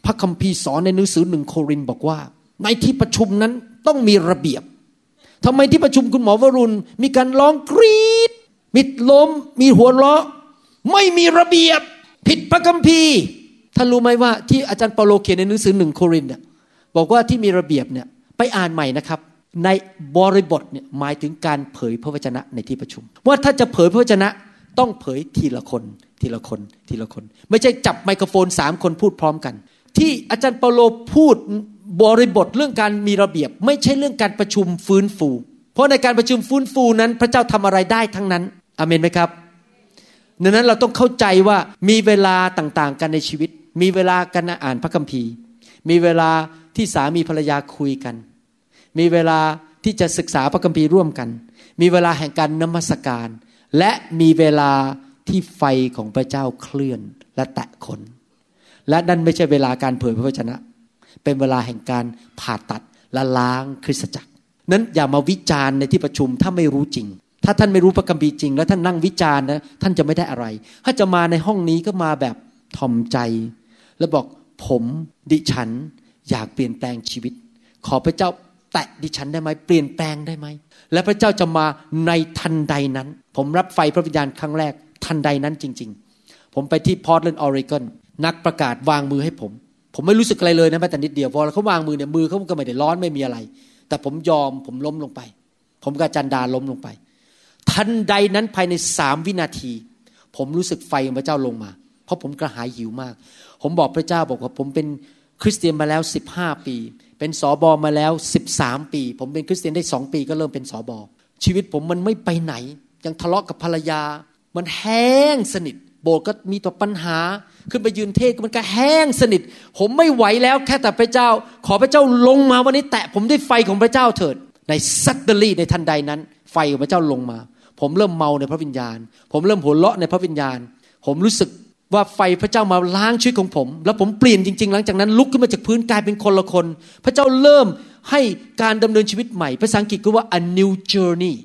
พระคัมภีร์สอนในหนังสือ1โครินธ์บอกว่าในที่ประชุมนั้นต้องมีระเบียบทำไมที่ประชุมคุณหมอวรุณมีการร้องกรีดมิดล้มมีหัวเราะไม่มีระเบียบผิดพระคัมภีร์ท่านรู้ไหมว่าที่อาจารย์เปาโลเขียนในหนังสือ1โครินธ์บอกว่าที่มีระเบียบเนี่ยไปอ่านใหม่นะครับในบริบทเนี่ยหมายถึงการเผยพระวจนะในที่ประชุมว่าถ้าจะเผยพระวจนะต้องเผยทีละคนไม่ใช่จับไมโครโฟน3คนพูดพร้อมกันที่อาจารย์เปาโลพูดบริบทเรื่องการมีระเบียบไม่ใช่เรื่องการประชุมฟื้นฟูเพราะในการประชุมฟื้นฟูนั้นพระเจ้าทำอะไรได้ทั้งนั้นอาเมนไหมครับดังนั้นเราต้องเข้าใจว่ามีเวลาต่างๆกันในชีวิตมีเวลาการอ่านพระคัมภีร์มีเวลาที่สามีภรรยาคุยกันมีเวลาที่จะศึกษาพระคัมภีร์ร่วมกันมีเวลาแห่งการนมัสการและมีเวลาที่ไฟของพระเจ้าเคลื่อนและแตะคนและนั่นไม่ใช่เวลาการเผยพระวจนะเป็นเวลาแห่งการผ่าตัดและล้างคริสตจักรนั้นอย่ามาวิจารณ์ในที่ประชุมถ้าไม่รู้จริงถ้าท่านไม่รู้พระคัมภีร์จริงแล้วท่านนั่งวิจารณ์นะท่านจะไม่ได้อะไรถ้าจะมาในห้องนี้ก็มาแบบถ่อมใจแล้วบอกผมดิฉันอยากเปลี่ยนแปลงชีวิตขอพระเจ้าแตะดิฉันได้ไหมเปลี่ยนแปลงได้ไหมและพระเจ้าจะมาในทันใดนั้นผมรับไฟพระวิญญาณครั้งแรกทันใดนั้นจริงๆผมไปที่ Portland Oregon นักประกาศวางมือให้ผมไม่รู้สึกอะไรเลยนะแม้แต่นิดเดียวพอเขาวางมือเนี่ยมือเขาก็ไม่ได้ร้อนไม่มีอะไรแต่ผมยอมผมล้มลงไปผมกับจันดาล้มลงไปทันใดนั้นภายใน3วินาทีผมรู้สึกไฟของพระเจ้าลงมาเพราะผมกระหายหิวมากผมบอกพระเจ้าบอกว่าผมเป็นคริสเตียนมาแล้ว15ปีเป็นสบมาแล้ว13ปีผมเป็นคริสเตียนได้2ปีก็เริ่มเป็นสบชีวิตผมมันไม่ไปไหนยังทะเลาะกับภรรยามันแห้งสนิทโบสถ์ก็มีแต่ปัญหาขึ้นไปยืนเทศมันก็แห้งสนิทผมไม่ไหวแล้วแค่แต่พระเจ้าขอพระเจ้าลงมาวันนี้แตะผมด้วยไฟของพระเจ้าเถิดในซัดเดลี่ในทันใดนั้นไฟของพระเจ้าลงมาผมเริ่มเมาในพระวิญญาณผมเริ่มหัวเราะในพระวิญญาณผมรู้สึกว่าไฟพระเจ้ามาล้างชีวิตของผมแล้วผมเปลี่ยนจริงๆหลังจากนั้นลุกขึ้นมาจากพื้นกลายเป็นคนละคนพระเจ้าเริ่มให้การดำเนินชีวิตใหม่ภาษาอังกฤษก็ว่า a new journey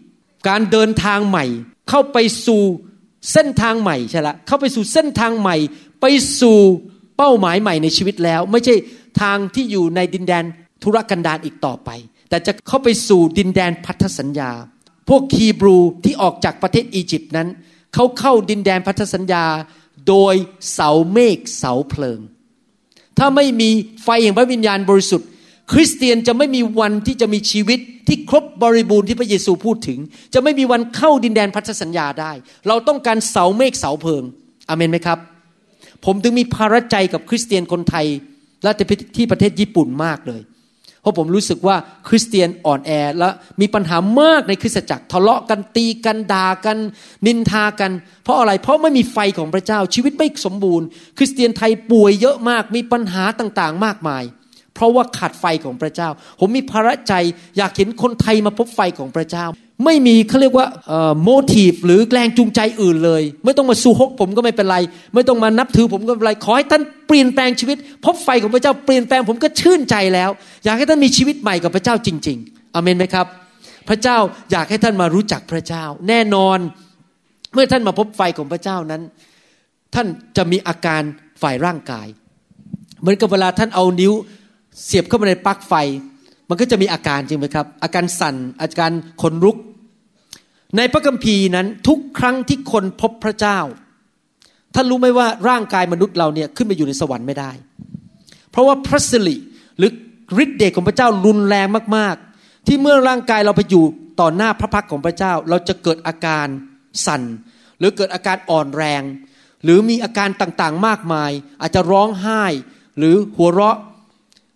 การเดินทางใหม่เข้าไปสู่เส้นทางใหม่ใช่ละเข้าไปสู่เส้นทางใหม่ไปสู่เป้าหมายใหม่ในชีวิตแล้วไม่ใช่ทางที่อยู่ในดินแดนทุรกันดารอีกต่อไปแต่จะเข้าไปสู่ดินแดนพันธสัญญาพวกฮีบรูที่ออกจากประเทศอียิปต์นั้นเขาเข้าดินแดนพันธสัญญาโดยเสาเมฆเสาเพลิงถ้าไม่มีไฟแห่งพระวิญญาณบริสุทธิ์คริสเตียนจะไม่มีวันที่จะมีชีวิตที่ครบบริบูรณ์ที่พระเยซูพูดถึงจะไม่มีวันเข้าดินแดนพันธสัญญาได้เราต้องการเสาเมฆเสาเพลิงอาเมนไหมครับผมถึงมีภาระใจกับคริสเตียนคนไทยและที่ประเทศญี่ปุ่นมากเลยเพราะผมรู้สึกว่าคริสเตียนอ่อนแอและมีปัญหามากในคริสตจักรทะเลาะกันตีกันด่ากันนินทากันเพราะอะไรเพราะไม่มีไฟของพระเจ้าชีวิตไม่สมบูรณ์คริสเตียนไทยป่วยเยอะมากมีปัญหาต่างๆมากมายเพราะว่าขาดไฟของพระเจ้าผมมีภาระใจอยากเห็นคนไทยมาพบไฟของพระเจ้าไม่มีเขาเรียกว่าโมทีฟหรือแรงจูงใจอื่นเลยไม่ต้องมาซูฮกผมก็ไม่เป็นไรไม่ต้องมานับถือผมก็ไม่เป็นไรขอให้ท่านเปลี่ยนแปลงชีวิตพบไฟของพระเจ้าเปลี่ยนแปลงผมก็ชื่นใจแล้วอยากให้ท่านมีชีวิตใหม่กับพระเจ้าจริงๆอาเมนไหมครับพระเจ้าอยากให้ท่านมารู้จักพระเจ้าแน่นอนเมื่อท่านมาพบไฟของพระเจ้านั้นท่านจะมีอาการฝ่ายร่างกายเหมือนกับเวลาท่านเอานิ้วเสียบเข้าไปในปลั๊กไฟมันก็จะมีอาการจริงไหมครับอาการสั่นอาการขนลุกในพระคัมภีร์นั้นทุกครั้งที่คนพบพระเจ้าท่านรู้ไหมว่าร่างกายมนุษย์เราเนี่ยขึ้นไปอยู่ในสวรรค์ไม่ได้เพราะว่าพระสิริหรือ ฤทธิ์เดชของพระเจ้ารุนแรงมากๆที่เมื่อร่างกายเราไปอยู่ต่อหน้าพระพักตร์ของพระเจ้าเราจะเกิดอาการสั่นหรือเกิดอาการอ่อนแรงหรือมีอาการต่างๆมากมายอาจจะร้องไห้หรือหัวเราะ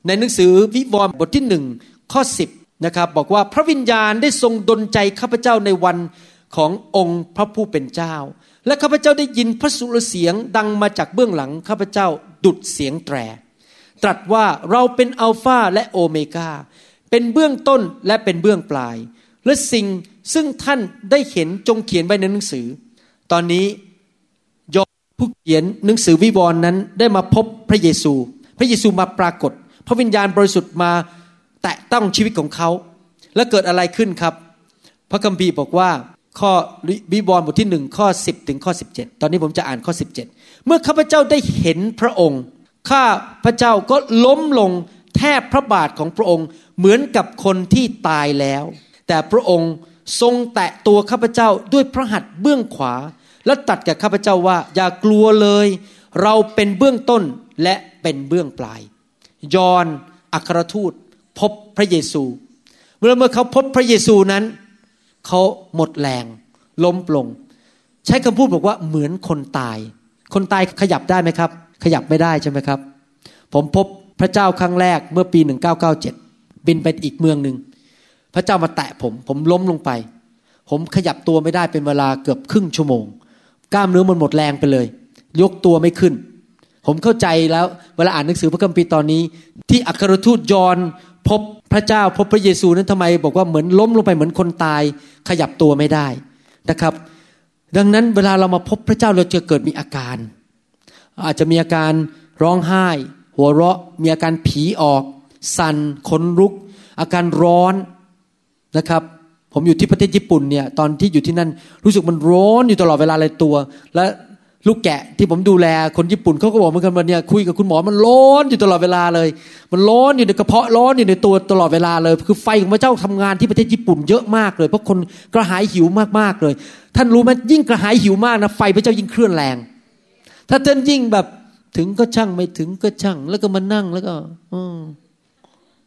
ในหนังสือวิวรณ์บทที่1ข้อ10นะครับบอกว่าพระวิญญาณได้ทรงดลใจข้าพเจ้าในวันขององค์พระผู้เป็นเจ้าและข้าพเจ้าได้ยินพระสุรเสียงดังมาจากเบื้องหลังข้าพเจ้าดุจเสียงแตรตรัสว่าเราเป็นอัลฟาและโอเมก้าเป็นเบื้องต้นและเป็นเบื้องปลายและสิ่งซึ่งท่านได้เห็นจงเขียนไว้ในหนังสือตอนนี้ยอห์นผู้เขียนหนังสือวิวรณ์นั้นได้มาพบพระเยซูมาปรากฏพระวิญญาณบริสุทธิ์มาแตะต้องชีวิตของเขาและเกิดอะไรขึ้นครับพระคัมภีร์บอกว่าข้อวิวรณ์บทที่1ข้อ10ถึงข้อ17ตอนนี้ผมจะอ่านข้อ17เมื่อข้าพเจ้าได้เห็นพระองค์ข้าพระเจ้าก็ล้มลงแทบพระบาทของพระองค์เหมือนกับคนที่ตายแล้วแต่พระองค์ทรงแตะตัวข้าพเจ้าด้วยพระหัตถ์เบื้องขวาและตรัสกับข้าพเจ้าว่าอย่ากลัวเลยเราเป็นเบื้องต้นและเป็นเบื้องปลายยอห์นอัครทูตพบพระเยซูเมื่อเขาพบพระเยซูนั้นเขาหมดแรงล้มลงใช้คำพูดบอกว่าเหมือนคนตายขยับได้ไหมครับขยับไม่ได้ใช่ไหมครับผมพบพระเจ้าครั้งแรกเมื่อปี1997บินไปอีกเมืองนึงพระเจ้ามาแตะผมล้มลงไปผมขยับตัวไม่ได้เป็นเวลาเกือบครึ่งชั่วโมงกล้ามเนื้อมันหมดแรงไปเลยยกตัวไม่ขึ้นผมเข้าใจแล้วเวลาอ่านหนังสือพระคัมภีร์ตอนนี้ที่อัครทูตยอห์นพบพระเจ้าพบพระเยซูนั้นทำไมบอกว่าเหมือนล้มลงไปเหมือนคนตายขยับตัวไม่ได้นะครับดังนั้นเวลาเรามาพบพระเจ้าเราจะเกิดมีอาการอาจจะมีอาการร้องไห้หัวเราะมีอาการผีออกสั่นขนลุกอาการร้อนนะครับผมอยู่ที่ประเทศญี่ปุ่นเนี่ยตอนที่อยู่ที่นั่นรู้สึกมันร้อนอยู่ตลอดเวลาเลยตัวและลูกแกะที่ผมดูแลคนญี่ปุ่นเขาก็บอกเหมือนกันว่าเนี่ยคุยกับคุณหมอมันร้อนอยู่ตลอดเวลาเลยมันร้อนอยู่ในกระเพาะร้อนอยู่ในตัวตลอดเวลาเลยคือไฟของพระเจ้าทำงานที่ประเทศญี่ปุ่นเยอะมากเลยเพราะคนกระหายหิวมากๆเลยท่านรู้ไหมยิ่งกระหายหิวมากนะไฟพระเจ้ายิ่งเคลื่อนแรงถ้าท่านยิ่งแบบถึงก็ช่างไม่ถึงก็ช่างแล้วก็มานั่งแล้วก็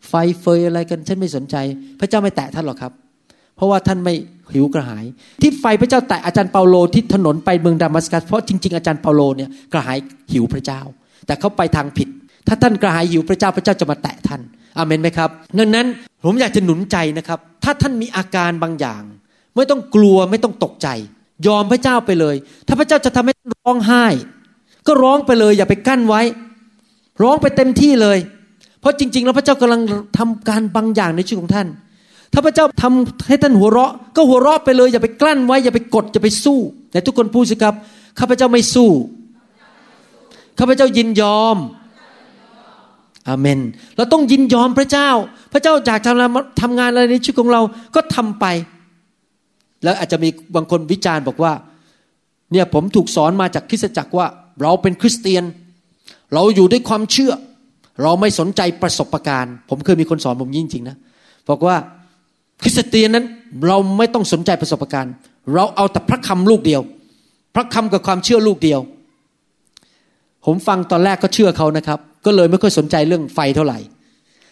ไฟเฟยอะไรกันฉันไม่สนใจพระเจ้าไม่แตะท่านหรอกครับเพราะว่าท่านไม่หิวกระหายที่ไฟพระเจ้าแตะอาจารย์เปาโลที่ถนนไปเมืองดามัสกัสเพราะจริงๆอาจารย์เปาโลเนี่ยกระหายหิวพระเจ้าแต่เขาไปทางผิดถ้าท่านกระหายหิวพระเจ้าจะมาแตะท่านอาเมนไหมครับดังนั้นผมอยากจะหนุนใจนะครับถ้าท่านมีอาการบางอย่างไม่ต้องกลัวไม่ต้องตกใจยอมพระเจ้าไปเลยถ้าพระเจ้าจะทำให้ท่านร้องไห้ก็ร้องไปเลยอย่าไปกั้นไว้ร้องไปเต็มที่เลยเพราะจริงๆแล้วพระเจ้ากำลังทำการบางอย่างในชีวิตของท่านถ้าพระเจ้าทำให้ท่านหัวเราะก็หัวเราะไปเลยอย่าไปกลั้นไว้อย่าไปกดอย่าไปสู้แต่ทุกคนพูดสิครับข้าพเจ้าไม่สู้ข้าพเจ้ายินยอมอาเมนเราต้องยินยอมพระเจ้าพระเจ้าอยากทำงานอะไรในชีวิตของเราก็ทำไปแล้วอาจจะมีบางคนวิจารณ์บอกว่าเนี่ยผมถูกสอนมาจากคริสตจักรว่าเราเป็นคริสเตียนเราอยู่ด้วยความเชื่อเราไม่สนใจประสบการณ์ผมเคยมีคนสอนผมจริงๆนะบอกว่าคริสเตียนนั้นเราไม่ต้องสนใจประสบการณ์เราเอาแต่พระคำลูกเดียวพระคำกับความเชื่อลูกเดียวผมฟังตอนแรกก็เชื่อเขานะครับก็เลยไม่ค่อยสนใจเรื่องไฟเท่าไหร่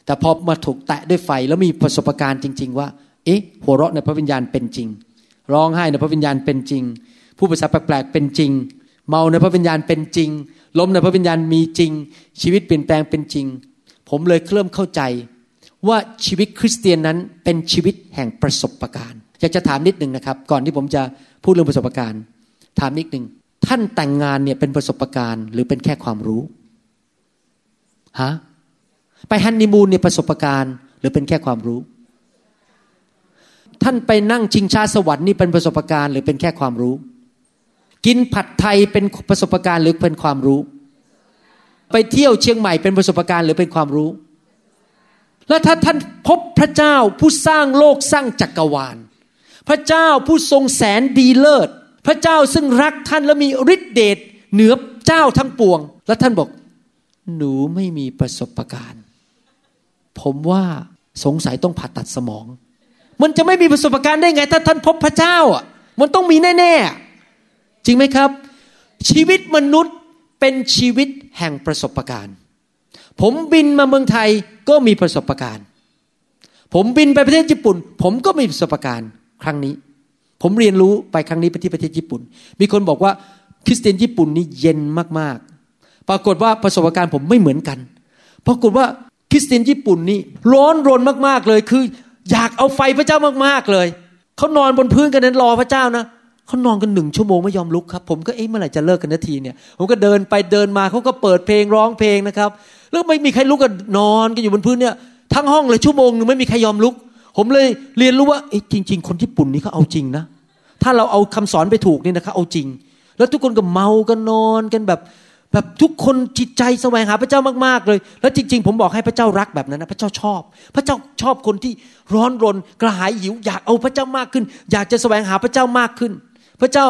แต่พอมาถูกแตะด้วยไฟแล้วมีประสบการณ์จริงๆว่าเอ๊ะหัวเราะในพระวิญญาณเป็นจริงร้องไห้ในพระวิญญาณเป็นจริงพูดภาษาแปลกๆเป็นจริงเมาในพระวิญญาณเป็นจริงล้มในพระวิญญาณมีจริงชีวิตเปลี่ยนแปลงเป็นจริงผมเลยเริ่มเข้าใจว่าชีวิตคริสเตียนนั้นเป็นชีวิตแห่งประสบการณ์อยากจะถามนิดนึงนะครับก่อนที่ผมจะพูดเรื่องประสบการณ์ถามนิดนึงท่านแต่งงานเนี่ยเป็นประสบการณ์หรือเป็นแค่ความรู้ไปฮันนีมูนเนี่ยประสบการณ์หรือเป็นแค่ความรู้ท่านไปนั่งชิงช้าสวรรค์นี่เป็นประสบการณ์หรือเป็นแค่ความรู้กินผัดไทยเป็นประสบการณ์หรือเป็นความรู้ไปเที่ยวเชียงใหม่เป็นประสบการณ์หรือเป็นความรู้และถ้าท่านพบพระเจ้าผู้สร้างโลกสร้างจักรวาลพระเจ้าผู้ทรงแสนดีเลิศพระเจ้าซึ่งรักท่านและมีฤทธิเดชเหนือเจ้าทั้งปวงและท่านบอกหนูไม่มีประสบการณ์ผมว่าสงสัยต้องผ่าตัดสมองมันจะไม่มีประสบการณ์ได้ไงถ้าท่านพบพระเจ้าอ่ะมันต้องมีแน่ๆจริงไหมครับชีวิตมนุษย์เป็นชีวิตแห่งประสบการณ์ ผมบินมาเมืองไทยก็มีประสบการณ์ผมบินไปประเทศญี่ปุ่นผมก็มีประสบการณ์ครั้งนี้ผมเรียนรู้ไปครั้งนี้ไปที่ประเทศญี่ปุ่นมีคนบอกว่าคริสเตียนญี่ปุ่นนี่เย็นมากๆปรากฏว่าประสบการณ์ผมไม่เหมือนกันปรากฏว่าคริสเตียนญี่ปุ่นนี่ร้อนรนมากๆเลยคืออยากเอาไฟพระเจ้ามากๆเลยเขานอนบนพื้นกันนั้นรอพระเจ้านะเขานอนกัน1ชั่วโมงไม่ยอมลุกครับผมก็เมื่อไหร่จะเลิกกันนาทีเนี่ยผมก็เดินไปเดินมาเขาก็เปิดเพลงร้องเพลงนะครับแล้วไม่มีใครลุกกันนอนกันอยู่บนพื้นเนี่ยทั้งห้องเลยชั่วโมงนึงไม่มีใครยอมลุกผมเลยเรียนรู้ว่าจริงๆคนญี่ปุ่นนี่เขาเอาจริงนะถ้าเราเอาคำสอนไปถูกนี่นะครับเอาจริงแล้วทุกคนก็เมากันนอนกันแบบทุกคนจิตใจแสวงหาพระเจ้ามากๆเลยแล้วจริงๆผมบอกให้พระเจ้ารักแบบนั้นนะพระเจ้าชอบคนที่ร้อนรนกระหายหิวอยากเอาพระเจ้ามากขึ้นอยากจะแสวงหาพระเจ้ามากขึ้นพระเจ้า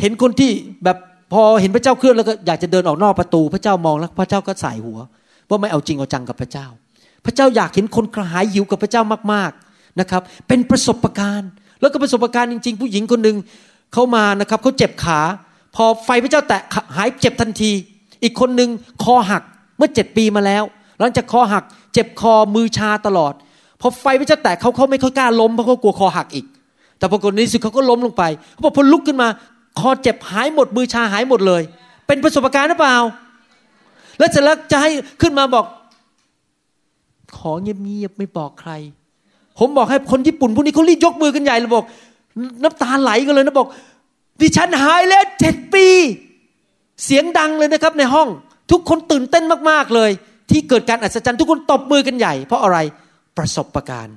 เห็นคนที่แบบพอเห็นพระเจ้าเคลื่อนแล้วก็อยากจะเดินออกนอกประตูพระเจ้ามองแล้วพระเจ้าก็ใส่หัวว่าไม่เอาจริงเอาจังกับพระเจ้าพระเจ้าอยากเห็นคนกระหายหิวกับพระเจ้ามากๆนะครับเป็นประสบการณ์แล้วก็ประสบการณ์จริงๆผู้หญิงคนนึงเขามานะครับเขาเจ็บขาพอไฟพระเจ้าแตะหายเจ็บทันทีอีกคนนึงคอหักเมื่อ7 ปีมาแล้วหลังจากคอหักเจ็บคอมือชาตลอดพอไฟพระเจ้าแตะเขาไม่ค่อยกล้าล้มเพราะเขากลัวคอหักอีกแต่ปรากฏในที่สุดเขาก็ล้มลงไปเขาบอกพอลุกขึ้นมาคอเจ็บหายหมดมือชาหายหมดเลยเป็นประสบการณ์หรือเปล่าแล้วเสร็จแล้วจะให้ขึ้นมาบอกขอเงียบๆไม่บอกใครผมบอกให้คนญี่ปุ่นพวกนี้เขารีบยกมือกันใหญ่เลยบอกน้ำตาไหลกันเลยนะบอกดิฉันหายแล้ว7 ปีเสียงดังเลยนะครับในห้องทุกคนตื่นเต้นมากๆเลยที่เกิดการอัศจรรย์ทุกคนตบมือกันใหญ่เพราะอะไรประสบการณ์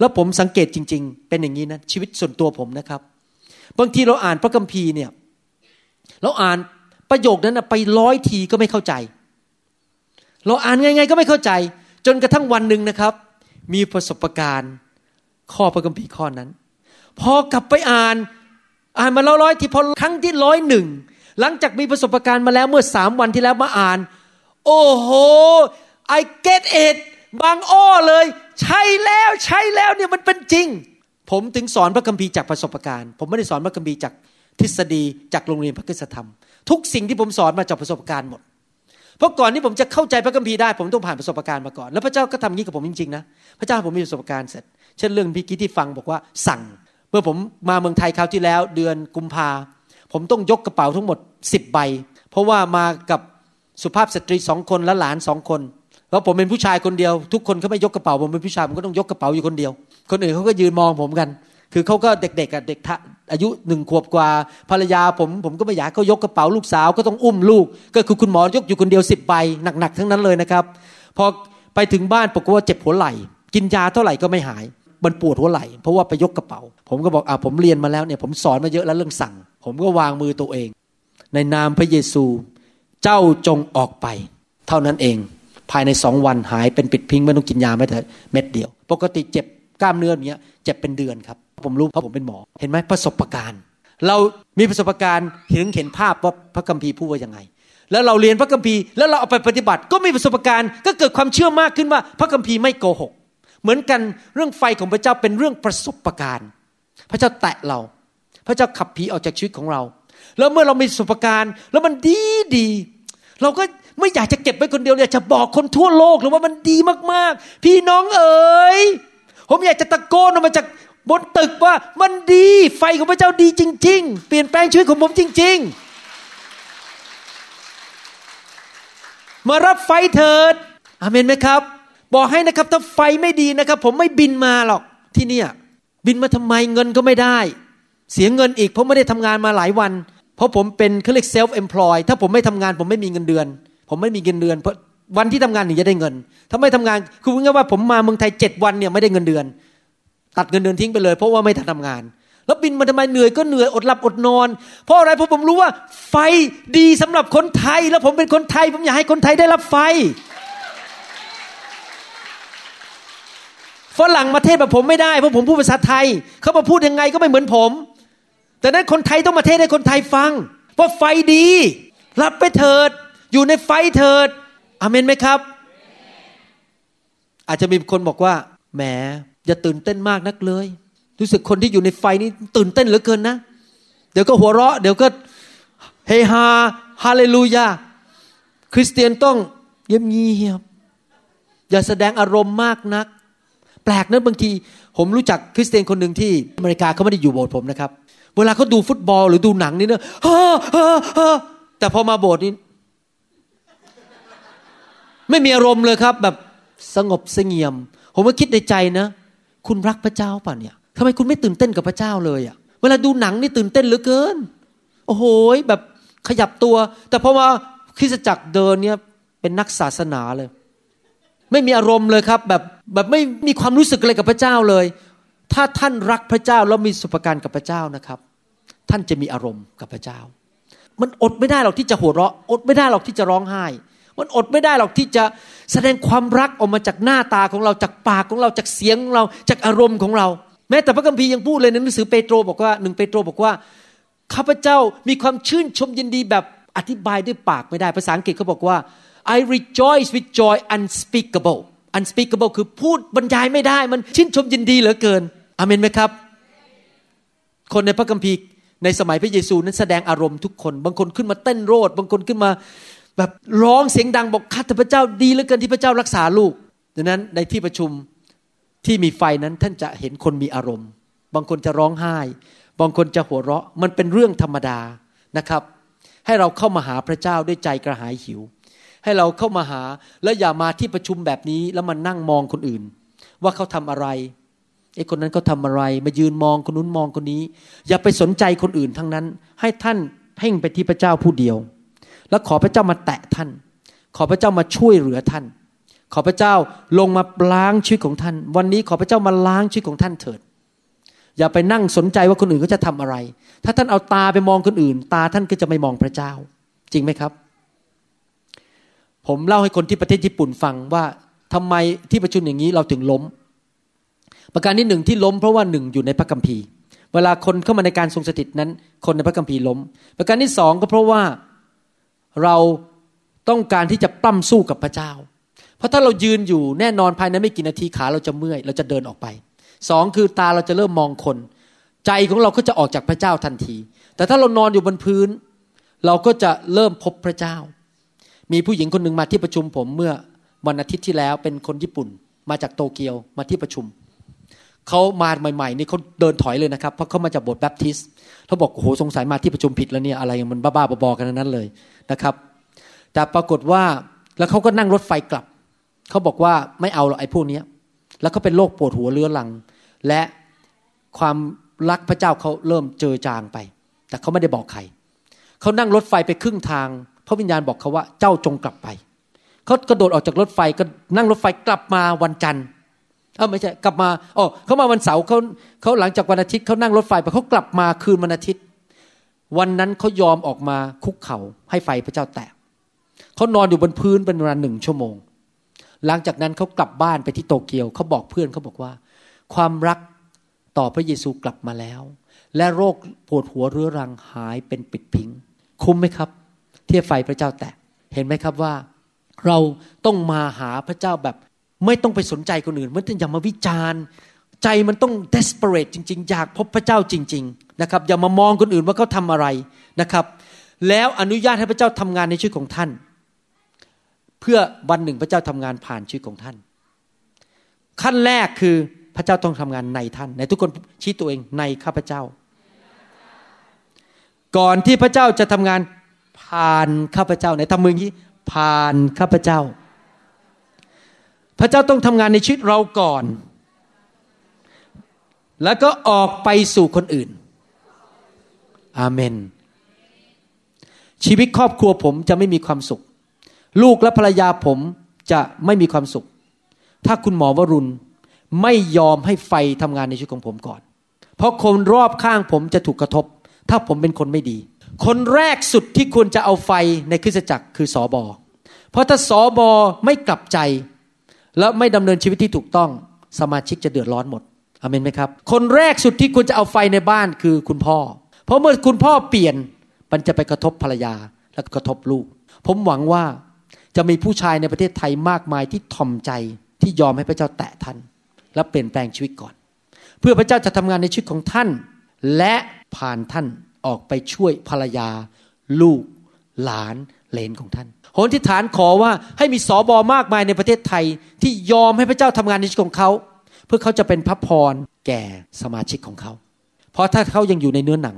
แล้วผมสังเกตจริงๆเป็นอย่างนี้นะชีวิตส่วนตัวผมนะครับบางทีเราอ่านพระคัมภีร์เนี่ยเราอ่านประโยคนั้นไป100 ทีก็ไม่เข้าใจเราอ่านไงๆก็ไม่เข้าใจจนกระทั่งวันนึงนะครับมีประสบการณ์ข้อพระคัมภีร์ข้อนั้นพอกลับไปอ่านมาแล้ว100 ทีพอครั้งที่101หลังจากมีประสบการณ์มาแล้วเมื่อ3 วันที่แล้วมาอ่านโอ้โห I get it บางอ้อเลยใช่แล้วเนี่ยมันเป็นจริงผมถึงสอนพระคัมภีร์จากประสบการณ์ผมไม่ได้สอนพระคัมภีร์จากทฤษฎีจากโรงเรียนพระคริสตธรรมทุกสิ่งที่ผมสอนมาจากประสบการณ์หมดเพราะก่อนที่ผมจะเข้าใจพระคัมภีร์ได้ผมต้องผ่านประสบการณ์มาก่อนแล้วพระเจ้าก็ทำงี้กับผมจริงๆนะพระเจ้าผมมีประสบการณ์เสร็จเช่นเรื่องพี่กี้ที่ฟังบอกว่าสั่งเมื่อผมมาเมืองไทยคราวที่แล้วเดือนกุมภาผมต้องยกกระเป๋าทั้งหมด10 ใบเพราะว่ามากับสุภาพสตรี2 คนและหลาน2 คนแล้วผมเป็นผู้ชายคนเดียวทุกคนเขาไม่ยกกระเป๋าผมเป็นผู้ชายผมก็ต้องยกกระเป๋าอยู่คนเดียวคนอื่นเขาก็ยืนมองผมกันคือเขาก็เด็กๆอ่ะเด็กอายุ1 ขวบกว่าภรรยาผมก็ไม่อยากเขายกกระเป๋าลูกสาวก็ต้องอุ้มลูกก็คือคุณหมอยกอยู่คนเดียว10 ใบหนักๆทั้งนั้นเลยนะครับพอไปถึงบ้านปรากฏว่าเจ็บหัวไหล่กินยาเท่าไหร่ก็ไม่หายมันปวดหัวไหล่เพราะว่าไปยกกระเป๋าผมก็บอกผมเรียนมาแล้วเนี่ยผมสอนมาเยอะแล้วเรื่องสั่งผมก็วางมือตัวเองในนามพระเยซูเจ้าจงออกไปเท่านั้นเองภายใน2 วันหายเป็นปิดพิงไม่ต้องกินยาแม้แต่เม็ดเดียวปกติเจ็บกล้ามเนื้ออย่างเงี้ยเจ็บเป็นเดือนครับผมรู้เพราะผมเป็นหมอเห็นไหมประสบการณ์เรามีประสบการณ์เห็นภาพว่าพระคัมภีร์พูดว่ายังไงแล้วเราเรียนพระคัมภีร์แล้วเราเอาไปปฏิบัติก็มีประสบการณ์ก็เกิดความเชื่อมากขึ้นว่าพระคัมภีร์ไม่โกหกเหมือนกันเรื่องไฟของพระเจ้าเป็นเรื่องประสบการณ์พระเจ้าแตะเราพระเจ้าขับผีออกจากชีวิตของเราแล้วเมื่อเรามีประสบการณ์แล้วมันดีเราก็ไม่อยากจะเก็บไว้คนเดียวอยากจะบอกคนทั่วโลกเลยว่ามันดีมากๆพี่น้องเอ๋ยผมอยากจะตะโกนออกมาจากบนตึกว่ามันดีไฟของพระเจ้าดีจริงๆเปลี่ยนแปลงชีวิตของผมจริงๆมารับไฟเถิดอาเมนไหมครับบอกให้นะครับถ้าไฟไม่ดีนะครับผมไม่บินมาหรอกที่เนี่ยบินมาทำไมเงินก็ไม่ได้เสียเงินอีกเพราะไม่ได้ทำงานมาหลายวันเพราะผมเป็นเขาเรียก self employed ถ้าผมไม่ทำงานผมไม่มีเงินเดือนผมไม่มีเงินเดือนเพราะวันที่ทำงานถึงจะได้เงินถ้าไม่ทำงานคือพูดง่ายว่าผมมาเมืองไทย7 วันเนี่ยไม่ได้เงินเดือนตัดเงินเดือนทิ้งไปเลยเพราะว่าไม่ทันทำงานแล้วบินมาทำไมเหนื่อยก็เหนื่อยอดหลับอดนอนเพราะอะไรเพราะผมรู้ว่าไฟดีสำหรับคนไทยแล้วผมเป็นคนไทยผมอยากให้คนไทยได้รับไฟฝรั่งมาเทศแบบผมไม่ได้เพราะผมพูดภาษาไทยเขามาพูดยังไงก็ไม่เหมือนผมแต่นั้นคนไทยต้องมาเทศให้คนไทยฟังว่าไฟดีรับไปเถิดอยู่ในไฟเถิดอาเมนไหมครับอาจจะมีคนบอกว่าแหมอย่าตื่นเต้นมากนักเลยรู้สึกคนที่อยู่ในไฟนี่ตื่นเต้นเหลือเกินนะเดี๋ยวก็หัวเราะเดี๋ยวก็เฮฮาฮาเลลูยาคริสเตียนต้องเงียบ อย่าแสดงอารมณ์มากนักแปลกนะบางทีผมรู้จักคริสเตียนคนนึงที่อเมริกาเขาไม่ได้อยู่โบสถ์ผมนะครับเวลาเขาดูฟุตบอลหรือดูหนังนี่นะแต่พอมาโบสถ์นี่ไม่มีอารมณ์เลยครับแบบสงบเสงี่ยมผมก็คิดในใจนะคุณรักพระเจ้าป่ะเนี่ยทำไมคุณไม่ตื่นเต้นกับพระเจ้าเลยอ่ะเวลาดูหนังนี่ตื่นเต้นเหลือเกินโอ้โหแบบขยับตัวแต่พอมาคริสตจักรเดินเนี่ยเป็นนักศาสนาเลยไม่มีอารมณ์เลยครับแบบไม่มีความรู้สึกอะไรกับพระเจ้าเลยถ้าท่านรักพระเจ้าแล้วมีสุภการกับพระเจ้านะครับท่านจะมีอารมณ์กับพระเจ้ามันอดไม่ได้หรอกที่จะหัวเราะอดไม่ได้หรอกที่จะร้องไห้มันอดไม่ได้หรอกที่จะแสดงความรักออกมาจากหน้าตาของเราจากปากของเราจากเสียงของเราจากอารมณ์ของเราแม้แต่พระคัมภีร์ยังพูดเลยในหนังสือเปโตรบอกว่า1เปโตรบอกว่าข้าพเจ้ามีความชื่นชมยินดีแบบอธิบายด้วยปากไม่ได้ภาษาอังกฤษเขาบอกว่า I rejoice with joy unspeakable unspeakable คือพูดบรรยายไม่ได้มันชื่นชมยินดีเหลือเกินอาเมนไหมครับคนในพระคัมภีร์ในสมัยพระเยซูนั้นแสดงอารมณ์ทุกคนบางคนขึ้นมาเต้นโรดบางคนขึ้นมาแบบร้องเสียงดังบอกข้าแต่พระเจ้าดีเหลือเกินที่พระเจ้ารักษาลูกดังนั้นในที่ประชุมที่มีไฟนั้นท่านจะเห็นคนมีอารมณ์บางคนจะร้องไห้บางคนจะหัวเราะมันเป็นเรื่องธรรมดานะครับให้เราเข้ามาหาพระเจ้าด้วยใจกระหายหิวให้เราเข้ามาหาแล้วอย่ามาที่ประชุมแบบนี้แล้วมานั่งมองคนอื่นว่าเขาทำอะไรไอ้คนนั้นเขาทำอะไรมายืนมองคนนู้นมองคนนี้อย่าไปสนใจคนอื่นทั้งนั้นให้ท่านเพ่งไปที่พระเจ้าผู้เดียวแล้วขอพระเจ้ามาแตะท่านขอพระเจ้ามาช่วยเหลือท่านขอพระเจ้าลงมาล้างชีวิตของท่านวันนี้ขอพระเจ้ามาล้างชีวิตของท่านเถิดอย่าไปนั่งสนใจว่าคนอื่นเขาจะทำอะไรถ้าท่านเอาตาไปมองคนอื่นตาท่านก็จะไม่มองพระเจ้าจริงไหมครับผมเล่าให้คนที่ประเทศญี่ปุ่นฟังว่าทำไมที่ประชุมอย่างนี้เราถึงล้มประการที่หนึ่งที่ล้มเพราะว่าหนึ่งอยู่ในพระคัมภีร์เวลาคนเข้ามาในการทรงสถิตนั้นคนในพระคัมภีร์ล้มประการที่สองก็เพราะว่าเราต้องการที่จะปล้ำสู้กับพระเจ้าเพราะถ้าเรายืนอยู่แน่นอนภายในไม่กี่นาทีขาเราจะเมื่อยเราจะเดินออกไปสองคือตาเราจะเริ่มมองคนใจของเราก็จะออกจากพระเจ้าทันทีแต่ถ้าเรานอนอยู่บนพื้นเราก็จะเริ่มพบพระเจ้ามีผู้หญิงคนหนึ่งมาที่ประชุมผมเมื่อวันอาทิตย์ที่แล้วเป็นคนญี่ปุ่นมาจากโตเกียวมาที่ประชุมเขามาใหม่ๆนี่เขาเดินถอยเลยนะครับเพราะเขามาจากโบสถ์แบปทิสต์เขาบอกโอ้โหสงสัยมาที่ประชุมผิดแล้วเนี่ยอะไรมันบ้าๆบอๆกันนั้นเลยนะครับแต่ปรากฏว่าแล้วเขาก็นั่งรถไฟกลับเขาบอกว่าไม่เอาหรอกไอ้พวกนี้แล้วเขาเป็นโรคปวดหัวเรื้อรังและความรักพระเจ้าเขาเริ่มเจือจางไปแต่เขาไม่ได้บอกใครเขานั่งรถไฟไปครึ่งทางพระวิญญาณบอกเขาว่าเจ้าจงกลับไปเขากระโดดออกจากรถไฟก็นั่งรถไฟกลับมาวันจันทร์ไม่ใช่กลับมาเขามาวันเสาร์เขาหลังจากวันอาทิตย์เขานั่งรถไฟไปเขากลับมาคืนวันอาทิตย์วันนั้นเขายอมออกมาคุกเข่าให้ไฟพระเจ้าแตะเขานอนอยู่บนพื้นเป็นเวลา1ชั่วโมงหลังจากนั้นเขากลับบ้านไปที่โตเกียวเขาบอกเพื่อนเขาบอกว่าความรักต่อพระเยซูกลับมาแล้วและโรคปวดหัวเรื้อรังหายเป็นปิดพิงคุ้มไหมครับที่ไฟพระเจ้าแตะเห็นไหมครับว่าเราต้องมาหาพระเจ้าแบบไม่ต้องไปสนใจคนอื่นไม่ต้องอย่ามาวิจารณ์ใจมันต้อง desperate จริงๆอยากพบพระเจ้าจริงๆนะครับอย่ามามองคนอื่นว่าเขาทำอะไรนะครับแล้วอนุญาตให้พระเจ้าทำงานในชีวิตของท่านเพื่อวันหนึ่งพระเจ้าทำงานผ่านชีวิตของท่านขั้นแรกคือพระเจ้าต้องทำงานในท่านในทุกคนชี้ตัวเองในข้าพเจ้าก่อนที่พระเจ้าจะทำงานผ่านข้าพเจ้าไหนทำมืออย่างนี้ผ่านข้าพเจ้าพระเจ้าต้องทำงานในชีวิตเราก่อนแล้วก็ออกไปสู่คนอื่นอาเมนชีวิตครอบครัวผมจะไม่มีความสุขลูกและภรรยาผมจะไม่มีความสุขถ้าคุณหมอวรุณไม่ยอมให้ไฟทำงานในชีวิตของผมก่อนเพราะคนรอบข้างผมจะถูกกระทบถ้าผมเป็นคนไม่ดีคนแรกสุดที่ควรจะเอาไฟในคริสตจักรคือสบเพราะถ้าสบไม่กลับใจแล้วไม่ดำเนินชีวิตที่ถูกต้องสมาชิกจะเดือดร้อนหมดอาเมนไหมครับคนแรกสุดที่ควรจะเอาไฟในบ้านคือคุณพ่อเพราะเมื่อคุณพ่อเปลี่ยนมันจะไปกระทบภรรยาและกระทบลูกผมหวังว่าจะมีผู้ชายในประเทศไทยมากมายที่ถ่อมใจที่ยอมให้พระเจ้าแตะท่านและเปลี่ยนแปลงชีวิตก่อนเพื่อพระเจ้าจะทำงานในชีวิตของท่านและผ่านท่านออกไปช่วยภรรยาลูกหลานเหลนของท่าน โหนทิฐานขอว่าให้มีสบมากมายในประเทศไทยที่ยอมให้พระเจ้าทำงานในชีวิตของเขาเพื่อเขาจะเป็นพระพรแก่สมาชิกของเขาเพราะถ้าเขายังอยู่ในเนื้อหนัง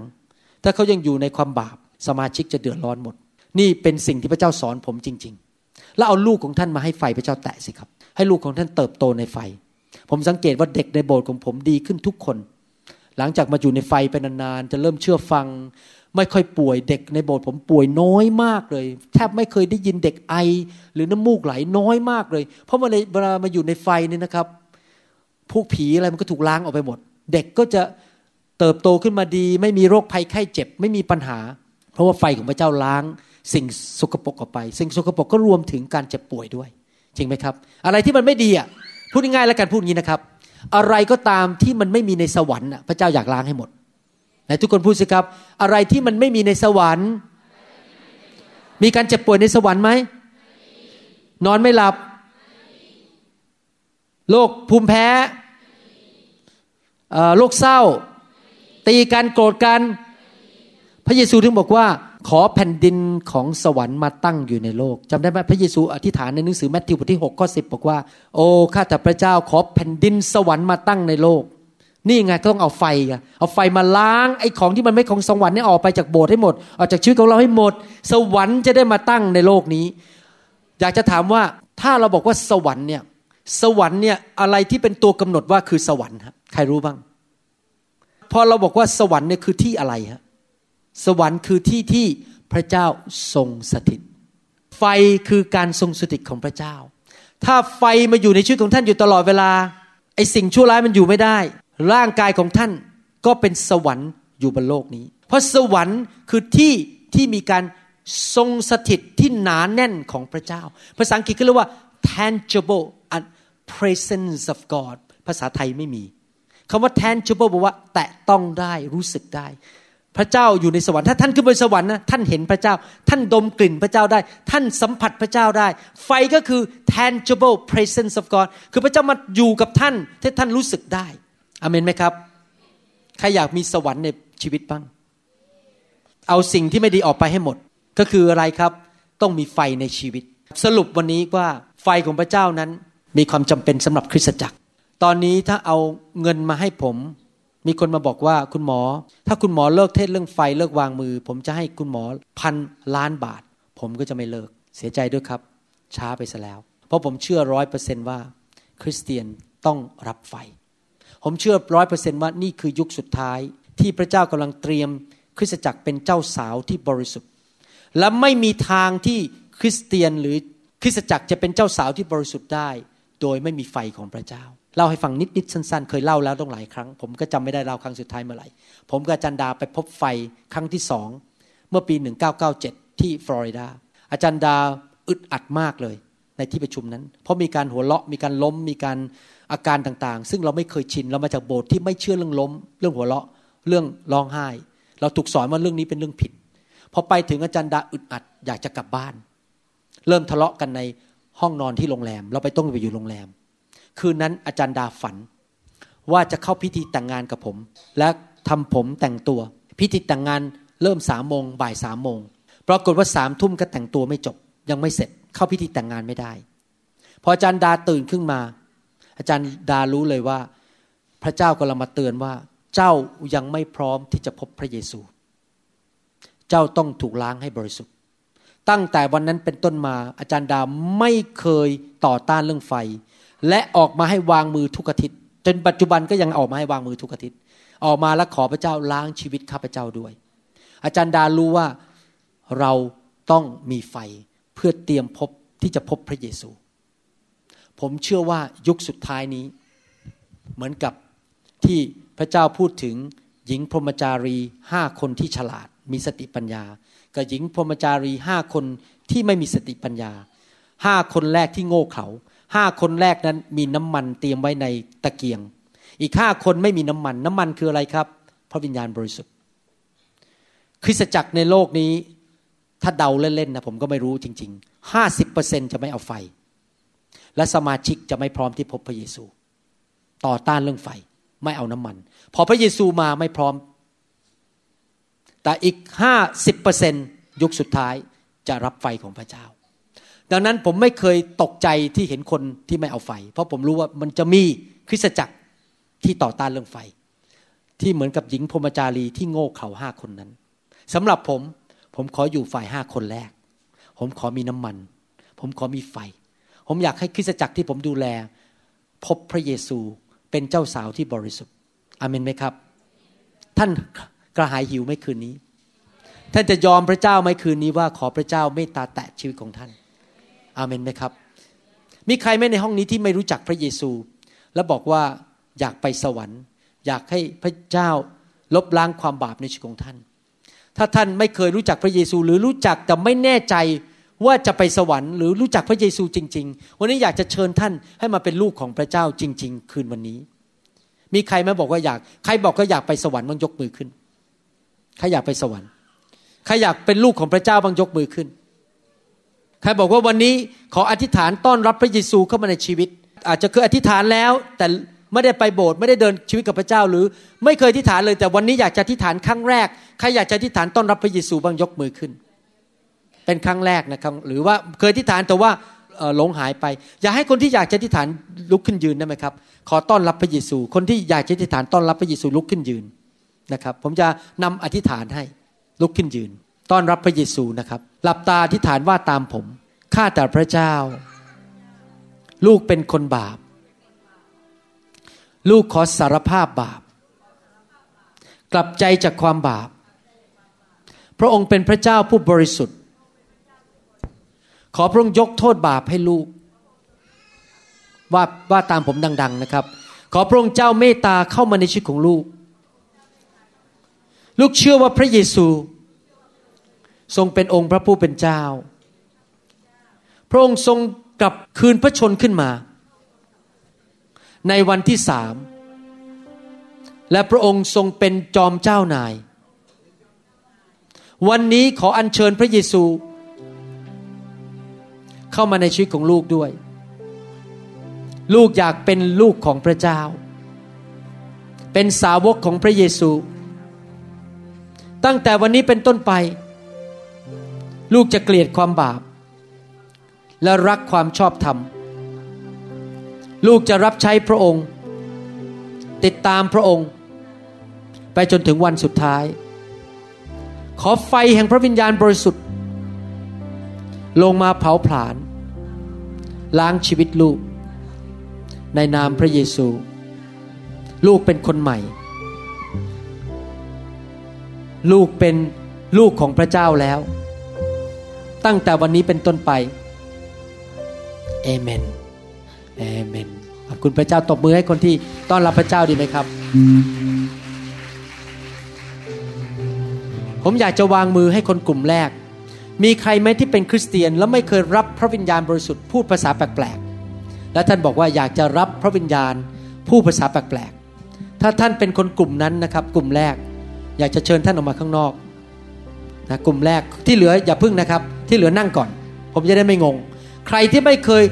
ถ้าเขายังอยู่ในความบาปสมาชิกจะเดือดร้อนหมดนี่เป็นสิ่งที่พระเจ้าสอนผมจริงๆแล้วเอาลูกของท่านมาให้ไฟพระเจ้าแตะสิครับให้ลูกของท่านเติบโตในไฟผมสังเกตว่าเด็กในโบสถ์ของผมดีขึ้นทุกคนหลังจากมาอยู่ในไฟเป็นนานๆจะเริ่มเชื่อฟังไม่ค่อยป่วยเด็กในโบสถ์ผมป่วยน้อยมากเลยแทบไม่เคยได้ยินเด็กไอหรือน้ำมูกไหลน้อยมากเลยเพราะเวลามาอยู่ในไฟนี่นะครับพวกผีอะไรมันก็ถูกล้างออกไปหมดเด็กก็จะเติบโตขึ้นมาดีไม่มีโรคภัยไข้เจ็บไม่มีปัญหาเพราะว่าไฟของพระเจ้าล้างสิ่งสกปรกออกไปสิ่งสกปรกก็รวมถึงการเจ็บป่วยด้วยจริงไหมครับอะไรที่มันไม่ดีอ่ะพูดง่ายๆแล้วกันพูดงี้นะครับอะไรก็ตามที่มันไม่มีในสวรรค์พระเจ้าอยากล้างให้หมดไหนทุกคนพูดสิครับอะไรที่มันไม่มีในสวรรค์มีการเจ็บป่วยในสวรรค์ไหมนอนไม่หลับโรคภูมิแพ้โรคเศร้าตีกันโกรธกันพระเยซูถึงบอกว่าขอแผ่นดินของสวรรค์มาตั้งอยู่ในโลกจำได้ไหมพระเยซูอธิษฐานในหนังสือมัทธิวบทที่6ข้อ10บอกว่าโอ้ข้าแต่พระเจ้าขอแผ่นดินสวรรค์มาตั้งในโลกนี่ไงต้องเอาไฟกันเอาไฟมาล้างไอ้ของที่มันไม่ของสวรรค์เนี่ยออกไปจากโบสถ์ให้หมดออกจากชีวิตของเราให้หมดสวรรค์จะได้มาตั้งในโลกนี้อยากจะถามว่าถ้าเราบอกว่าสวรรค์เนี่ยอะไรที่เป็นตัวกำหนดว่าคือสวรรค์ฮะใครรู้บ้างพอเราบอกว่าสวรรค์เนี่ยคือที่อะไรฮะสวรรค์คือที่ที่พระเจ้าทรงสถิตไฟคือการทรงสถิตของพระเจ้าถ้าไฟมาอยู่ในชีวิตของท่านอยู่ตลอดเวลาไอ้สิ่งชั่วร้ายมันอยู่ไม่ได้ร่างกายของท่านก็เป็นสวรรค์อยู่บนโลกนี้เพราะสวรรค์คือที่ที่มีการทรงสถิตที่หนาแน่นของพระเจ้าภาษาอังกฤษก็เรียกว่า tangible and presence of God ภาษาไทยไม่มีคำว่า tangible บอกว่าแตะต้องได้รู้สึกได้พระเจ้าอยู่ในสวรรค์ถ้าท่านขึ้นไปสวรรค์นะท่านเห็นพระเจ้าท่านดมกลิ่นพระเจ้าได้ท่านสัมผัสพระเจ้าได้ไฟก็คือ tangible presence of God คือพระเจ้ามาอยู่กับท่านที่ท่านรู้สึกได้อาเมนไหมครับใครอยากมีสวรรค์ในชีวิตบ้างเอาสิ่งที่ไม่ดีออกไปให้หมดก็คืออะไรครับต้องมีไฟในชีวิตสรุปวันนี้ว่าไฟของพระเจ้านั้นมีความจำเป็นสำหรับคริสตจักรตอนนี้ถ้าเอาเงินมาให้ผมมีคนมาบอกว่าคุณหมอถ้าคุณหมอเลิกเทศเรื่องไฟเลิกวางมือผมจะให้คุณหมอ1,000 ล้านบาทผมก็จะไม่เลิกเสียใจด้วยครับช้าไปซะแล้วเพราะผมเชื่อ 100% ว่าคริสเตียนต้องรับไฟผมเชื่อ 100% ว่านี่คือยุคสุดท้ายที่พระเจ้ากำลังเตรียมคริสตจักรเป็นเจ้าสาวที่บริสุทธิ์และไม่มีทางที่คริสเตียนหรือคริสตจักรจะเป็นเจ้าสาวที่บริสุทธิ์ได้โดยไม่มีไฟของพระเจ้าเล่าให้ฟังนิดๆสั้นๆเคยเล่าแล้วต้องหลายครั้งผมก็จำไม่ได้เล่าครั้งสุดท้ายเมื่อไหร่ผมกับอาจารย์ดาไปพบไฟครั้งที่2เมื่อปี1997ที่ฟลอริดาอาจารย์ดาอึดอัดมากเลยในที่ประชุมนั้นเพราะมีการหัวเราะมีการล้มมีการอาการต่างๆซึ่งเราไม่เคยชินเรามาจากโบสถ์ที่ไม่เชื่อเรื่องล้มเรื่องหัวเราะเรื่องร้องไห้เราถูกสอนว่าเรื่องนี้เป็นเรื่องผิดพอไปถึงอาจารย์ดาอึดอัดอยากจะกลับบ้านเริ่มทะเลาะกันในห้องนอนที่โรงแรมเราไปต้องไปอยู่โรงแรมคืนนั้นอาจารย์ดาฝันว่าจะเข้าพิธีแต่งงานกับผมและทำผมแต่งตัวพิธีแต่งงานเริ่ม 3:00 น. บ่าย 3:00 น. ปรากฏว่า 3:00 น. ก็แต่งตัวไม่จบยังไม่เสร็จเข้าพิธีแต่งงานไม่ได้พออาจารย์ดาตื่นขึ้นมาอาจารย์ดารู้เลยว่าพระเจ้ากำลังมาเตือนว่าเจ้ายังไม่พร้อมที่จะพบพระเยซูเจ้าต้องถูกล้างให้บริสุทธิ์ตั้งแต่วันนั้นเป็นต้นมาอาจารย์ดาไม่เคยต่อต้านเรื่องไฟและออกมาให้วางมือทุกอาทิตย์จนปัจจุบันก็ยังออกมาให้วางมือทุกอาทิตย์ออกมาและขอพระเจ้าล้างชีวิตข้าพเจ้าด้วยอาจารย์ดารู้ว่าเราต้องมีไฟเพื่อเตรียมพบที่จะพบพระเยซูผมเชื่อว่ายุคสุดท้ายนี้เหมือนกับที่พระเจ้าพูดถึงหญิงพรหมจารี5คนที่ฉลาดมีสติปัญญากับหญิงพรหมจารี5คนที่ไม่มีสติปัญญา5คนแรกที่โง่เขลา5คนแรกนั้นมีน้ำมันเตรียมไว้ในตะเกียงอีก5คนไม่มีน้ำมันน้ำมันคืออะไรครับพระวิญญาณบริสุทธิ์คริสตจักรในโลกนี้ถ้าเดาเล่นๆนะผมก็ไม่รู้จริงๆ 50% จะไม่เอาไฟและสมาชิกจะไม่พร้อมที่พบพระเยซูต่อต้านเรื่องไฟไม่เอาน้ำมันพอพระเยซูมาไม่พร้อมแต่อีก 50% ยุคสุดท้ายจะรับไฟของพระเจ้า ดังนั้นผมไม่เคยตกใจที่เห็นคนที่ไม่เอาไฟเพราะผมรู้ว่ามันจะมีคริสตจักรที่ต่อต้านเรื่องไฟที่เหมือนกับหญิงพรหมจารีที่โง่เขลา5คนนั้นสำหรับผมขออยู่ฝ่าย5คนแรกผมขอมีน้ำมันผมขอมีไฟผมอยากให้คริสตจักรที่ผมดูแลพบพระเยซูเป็นเจ้าสาวที่บริสุทธิ์อาเมนไหมครับท่านกระหายหิวไหมคืนนี้ท่านจะยอมพระเจ้าไหมคืนนี้ว่าขอพระเจ้าเมตตาแตะชีวิตของท่านอาเมนไหมครับมีใครไหมในห้องนี้ที่ไม่รู้จักพระเยซูและบอกว่าอยากไปสวรรค์อยากให้พระเจ้าลบล้างความบาปในชีวิตของท่านถ้าท่านไม่เคยรู้จักพระเยซูหรือรู้จักแต่ไม่แน่ใจว่าจะไปสวรรค์หรือรู้จักพระเยซูจริงๆวันนี้อยากจะเชิญท่านให้มาเป็นลูกของพระเจ้าจริงๆคืนวันนี้มีใครมาบอกว่าอยากใครบอกก็อยากไปสวรรค์บ้างยกมือขึ้นใครอยากไปสวรรค์ใครอยากเป็นลูกของพระเจ้าบ้างยกมือขึ้นใครบอกว่าวันนี้ขออธิษฐานต้อนรับพระเยซูเข้ามาในชีวิตอาจจะเคยอธิษฐานแล้วแต่ไม่ได้ไปโบสถ์ไม่ได้เดินชีวิตกับพระเจ้าหรือไม่เคยอธิษฐานเลยแต่วันนี้อยากจะอธิษฐานครั้งแรกใครอยากจะอธิษฐานต้อนรับพระเยซูบ้างยกมือขึ้นเป็นครั้งแรกนะครับหรือว่าเคยอธิษฐานแต่ว่าหลงหายไปอยากให้คนที่อยากจะอธิษฐานลุกขึ้นยืนได้ไหมครับขอต้อนรับพระเยซูคนที่อยากจะอธิษฐานต้อนรับพระเยซูลุกขึ้นยืนนะครับผมจะนำอธิษฐานให้ลุกขึ้นยืนต้อนรับพระเยซูนะครับหลับตาอธิษฐานว่าตามผมข้าแต่พระเจ้าลูกเป็นคนบาปลูกขอสารภาพบาปกลับใจจากความบาปพระองค์เป็นพระเจ้าผู้บริสุทธิ์ขอพระองค์ยกโทษบาปให้ลูกว่าตามผมดังๆนะครับขอพระองค์เจ้าเมตตาเข้ามาในชีวิตของลูกลูกเชื่อว่าพระเยซูทรงเป็นองค์พระผู้เป็นเจ้าพระองค์ทรงกลับคืนพระชนขึ้นมาในวันที่3และพระองค์ทรงเป็นจอมเจ้านายวันนี้ขออัญเชิญพระเยซูเข้ามาในชีวิตของลูกด้วยลูกอยากเป็นลูกของพระเจ้าเป็นสาวกของพระเยซูตั้งแต่วันนี้เป็นต้นไปลูกจะเกลียดความบาปและรักความชอบธรรมลูกจะรับใช้พระองค์ติดตามพระองค์ไปจนถึงวันสุดท้ายขอไฟแห่งพระวิญญาณบริสุทธิ์ลงมาเผาผลาญล้างชีวิตลูกในนามพระเยซูลูกเป็นคนใหม่ลูกเป็นลูกของพระเจ้าแล้วตั้งแต่วันนี้เป็นต้นไปเอเมนเอเมนขอบคุณพระเจ้าตบมือให้คนที่ต้อนรับพระเจ้าดีไหมครับผมอยากจะวางมือให้คนกลุ่มแรกมีใครไหมที่เป็นคริสเตียนและไม่เคยรับพระวิญญาณบริสุทธิ์พูดภาษาแปลกๆและท่านบอกว่าอยากจะรับพระวิญญาณพูดภาษาแปลกๆถ้าท่านเป็นคนกลุ่มนั้นนะครับกลุ่มแรกอยากจะเชิญท่านออกมาข้างนอกนะกลุ่มแรกที่เหลืออย่าพึ่งนะครับที่เหลือนั่งก่อนผมจะได้ไม่งงใครที่ไม่เคย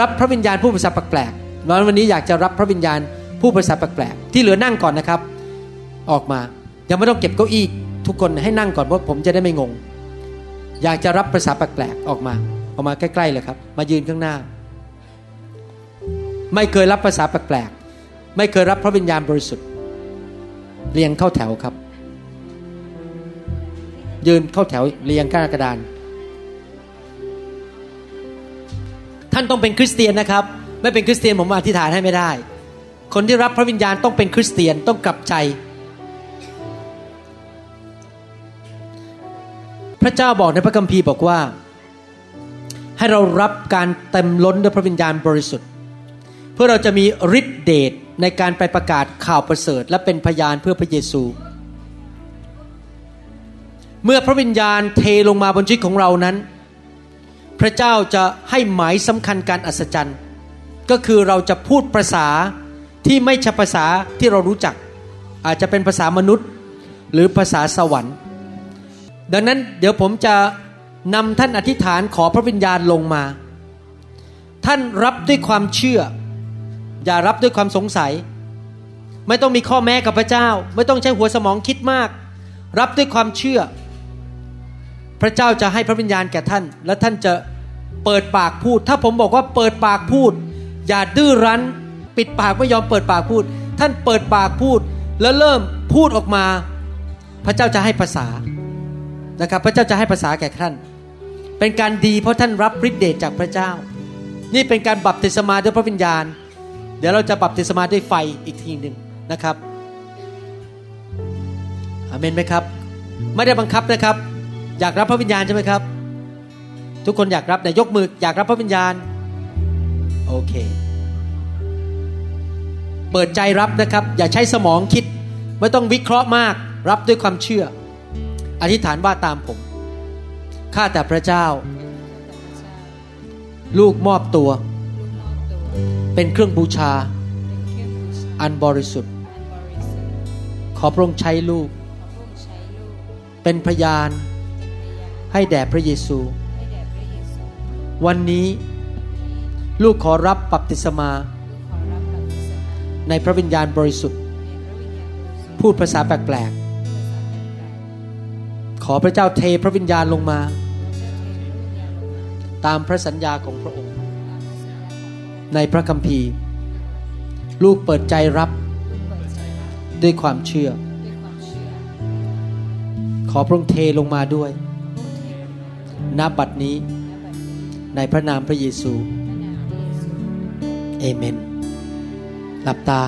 รับพระวิญญาณพูดภาษาแปลกๆวันนี้อยากจะรับพระวิญญาณพูดภาษาแปลกๆที่เหลือนั่งก่อนนะครับออกมายังไม่ต้องเก็บเก้าอี้ทุกคนให้นั่งก่อนเพราะผมจะได้ไม่งงอยากจะรับภาษาแปลกๆออกมาใกล้ๆเลยครับมายืนข้างหน้าไม่เคยรับภาษาแปลกๆไม่เคยรับพระวิญญาณบริสุทธิ์เรียงเข้าแถวครับยืนเข้าแถวเรียงก้านกระดานท่านต้องเป็นคริสเตียนนะครับไม่เป็นคริสเตียนผมอธิษฐานให้ไม่ได้คนที่รับพระวิญญาณต้องเป็นคริสเตียนต้องกลับใจพระเจ้าบอกในพระคัมภีร์บอกว่าให้เรารับการเต็มล้นด้วยพระวิญญาณบริสุทธิ์เพื่อเราจะมีฤทธิ์เดชในการไปประกาศข่าวประเสริฐและเป็นพยานเพื่อพระเยซูเมื่อพระวิญญาณเทลงมาบนชีวิตของเรานั้นพระเจ้าจะให้หมายสำคัญการอัศจรรย์ก็คือเราจะพูดภาษาที่ไม่ใช่ภาษาที่เรารู้จักอาจจะเป็นภาษามนุษย์หรือภาษาสวรรค์ดังนั้นเดี๋ยวผมจะนำท่านอธิษฐานขอพระวิญญาณลงมาท่านรับด้วยความเชื่ออย่ารับด้วยความสงสัยไม่ต้องมีข้อแม้กับพระเจ้าไม่ต้องใช้หัวสมองคิดมากรับด้วยความเชื่อพระเจ้าจะให้พระวิญญาณแก่ท่านและท่านจะ เปิดปากพูดถ้าผมบอกว่าเปิดปากพูดอย่าดื้อรั้นปิดปากไม่ยอมเปิดปากพูดท่านเปิดปากพูดแล้วเริ่มพูดออกมาพระเจ้าจะให้ภาษานะครับพระเจ้าจะให้ภาษาแก่ท่านเป็นการดีเพราะท่านรับฤทธิ์เดชจากพระเจ้านี่เป็นการบัพติศมาด้วยพระวิญญาณเดี๋ยวเราจะบัพติศมาด้วยไฟอีกทีนึงนะครับอาเมนไหมครับไม่ได้บังคับนะครับอยากรับพระวิญญาณใช่ไหมครับทุกคนอยากรับแต่ยกมืออยากรับพระวิญญาณโอเคเปิดใจรับนะครับอย่าใช้สมองคิดไม่ต้องวิเคราะห์มากรับด้วยความเชื่ออธิษฐานว่าตามผมข้าแต่พระเจ้าลูกมอบตัวเป็นเครื่องบูชาอันบริสุทธิ์ขอพระองค์ใช้ลูกเป็นพยานให้แด่พระเยซูวันนี้ลูกขอรับบัพติศมาในพระวิญญาณบริสุทธิ์พูดภาษาแปลกๆขอพระเจ้าเทพระวิญญาณลงมาตามพระสัญญาของพระองค์ในพระคัมภีร์ลูกเปิดใจรับด้วยความเชื่อขอพระองค์เทลงมาด้วยณ บัดนี้ในพระนามพระเยซูเอเมนหลับตา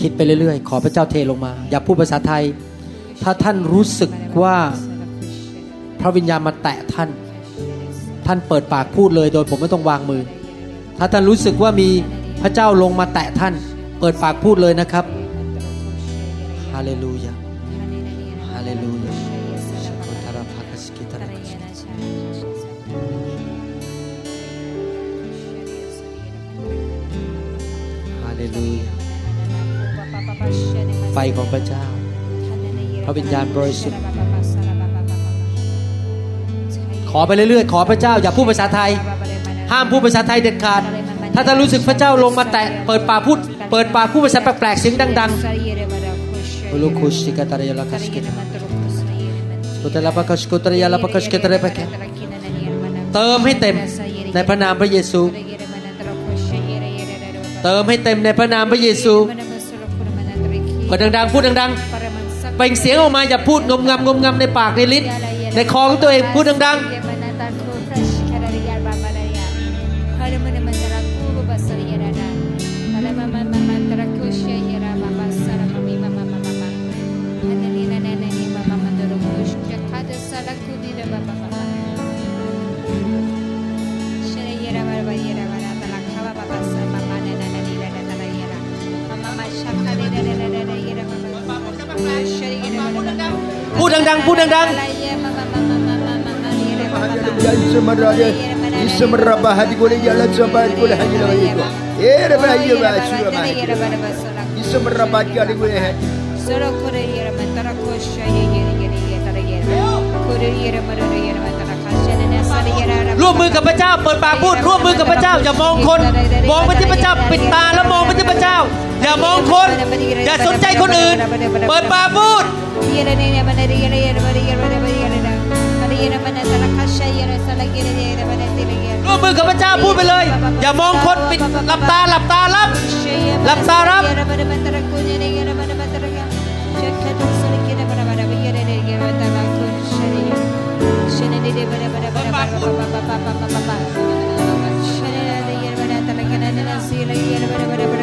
คิดไปเรื่อยๆขอพระเจ้าเทลงมาอย่าพูดภาษาไทยถ้าท่านรู้สึกว่าพระวิญญาณมาแตะท่านท่านเปิดปากพูดเลยโดยผมไม่ต้องวางมือถ้าท่านรู้สึกว่ามีพระเจ้าลงมาแตะท่านเปิดปากพูดเลยนะครับฮาเลลูยาฮาเลลูยาไฟของพระเจ้าพระวิญญาณบริสุทธิ์ขอไปเรื่อยๆขอพระเจ้าอย่าพูดภาษาไทยห้ามพูดภาษาไทยเด็ดขาดถ้าท่านรู้สึกพระเจ้าลงมาแตะเปิดปากพูดเปิดปากพูดภาษาแปลกๆเสียงดังๆโอโลคุชิกาตารยาลาคัสเกตโตเตลาปาคัสโกตารยาลาปาคัสเกตเรเปกเติมให้เต็มในพระนามพระเยซูเติมให้เต็มในพระนามพระเยซูกดดังๆพูดดังๆเป่งเสียงออกมาอย่าพูดงมงำงมงำในปากในลิ้นในคอของตัวเองพูดดังๆพูดดังๆพูดดังๆร่วมมือกับพระเจ้าเปิดปากพูดร่วมมือกับพระเจ้าอย่ามองคนมองไปที่พระเจ้าปิดตาแล้วมองไปที่พระเจ้าอย่ามองคนอย่าสนใจคนอื่นเปิดปากพูดร่วมมือกับพระเจ้าพูดไปเลยอย่ามองคนปิดหลับตาหลับตารับหลับตารับ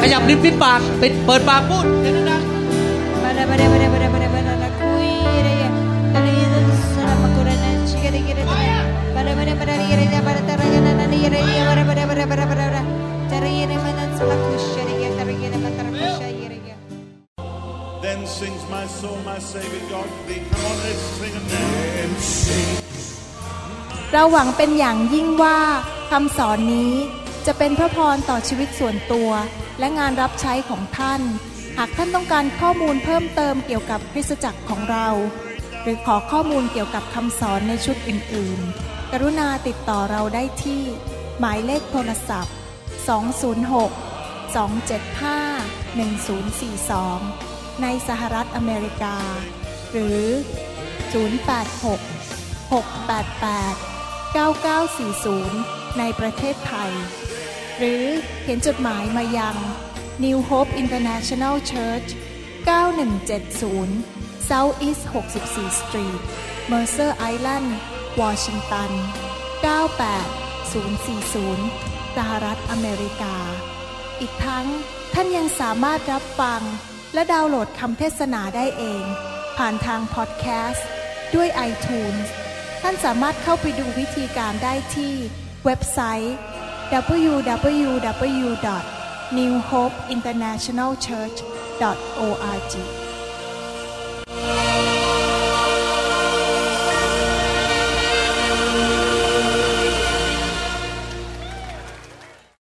ขยับริมฝีปากปิดเปิดปากพูดThen sings my soul, my Savior God to Thee. Come on, let's sing a name. เราหวังเป็นอย่างยิ่งว่าคำสอนนี้จะเป็นพระพรต่อชีวิตส่วนตัวและงานรับใช้ของท่านหากท่านต้องการข้อมูลเพิ่มเติมเกี่ยวกับคริสตจักรของเราหรือขอข้อมูลเกี่ยวกับคำสอนในชุดอื่นๆกรุณาติดต่อเราได้ที่หมายเลขโทรศัพท์206 275 1042ในสหรัฐอเมริกาหรือ086 688 9940 ในประเทศไทยหรือเขียนจดหมายมายัง New Hope International Church 9170 South East 64 Street Mercer Island Washington 98040 สหรัฐอเมริกาอีกทั้งท่านยังสามารถรับฟังและดาวน์โหลดคำเทศนาได้เองผ่านทางพอดแคสต์ด้วย iTunes ท่านสามารถเข้าไปดูวิธีการได้ที่เว็บไซต์ www.newhopeinternationalchurch.org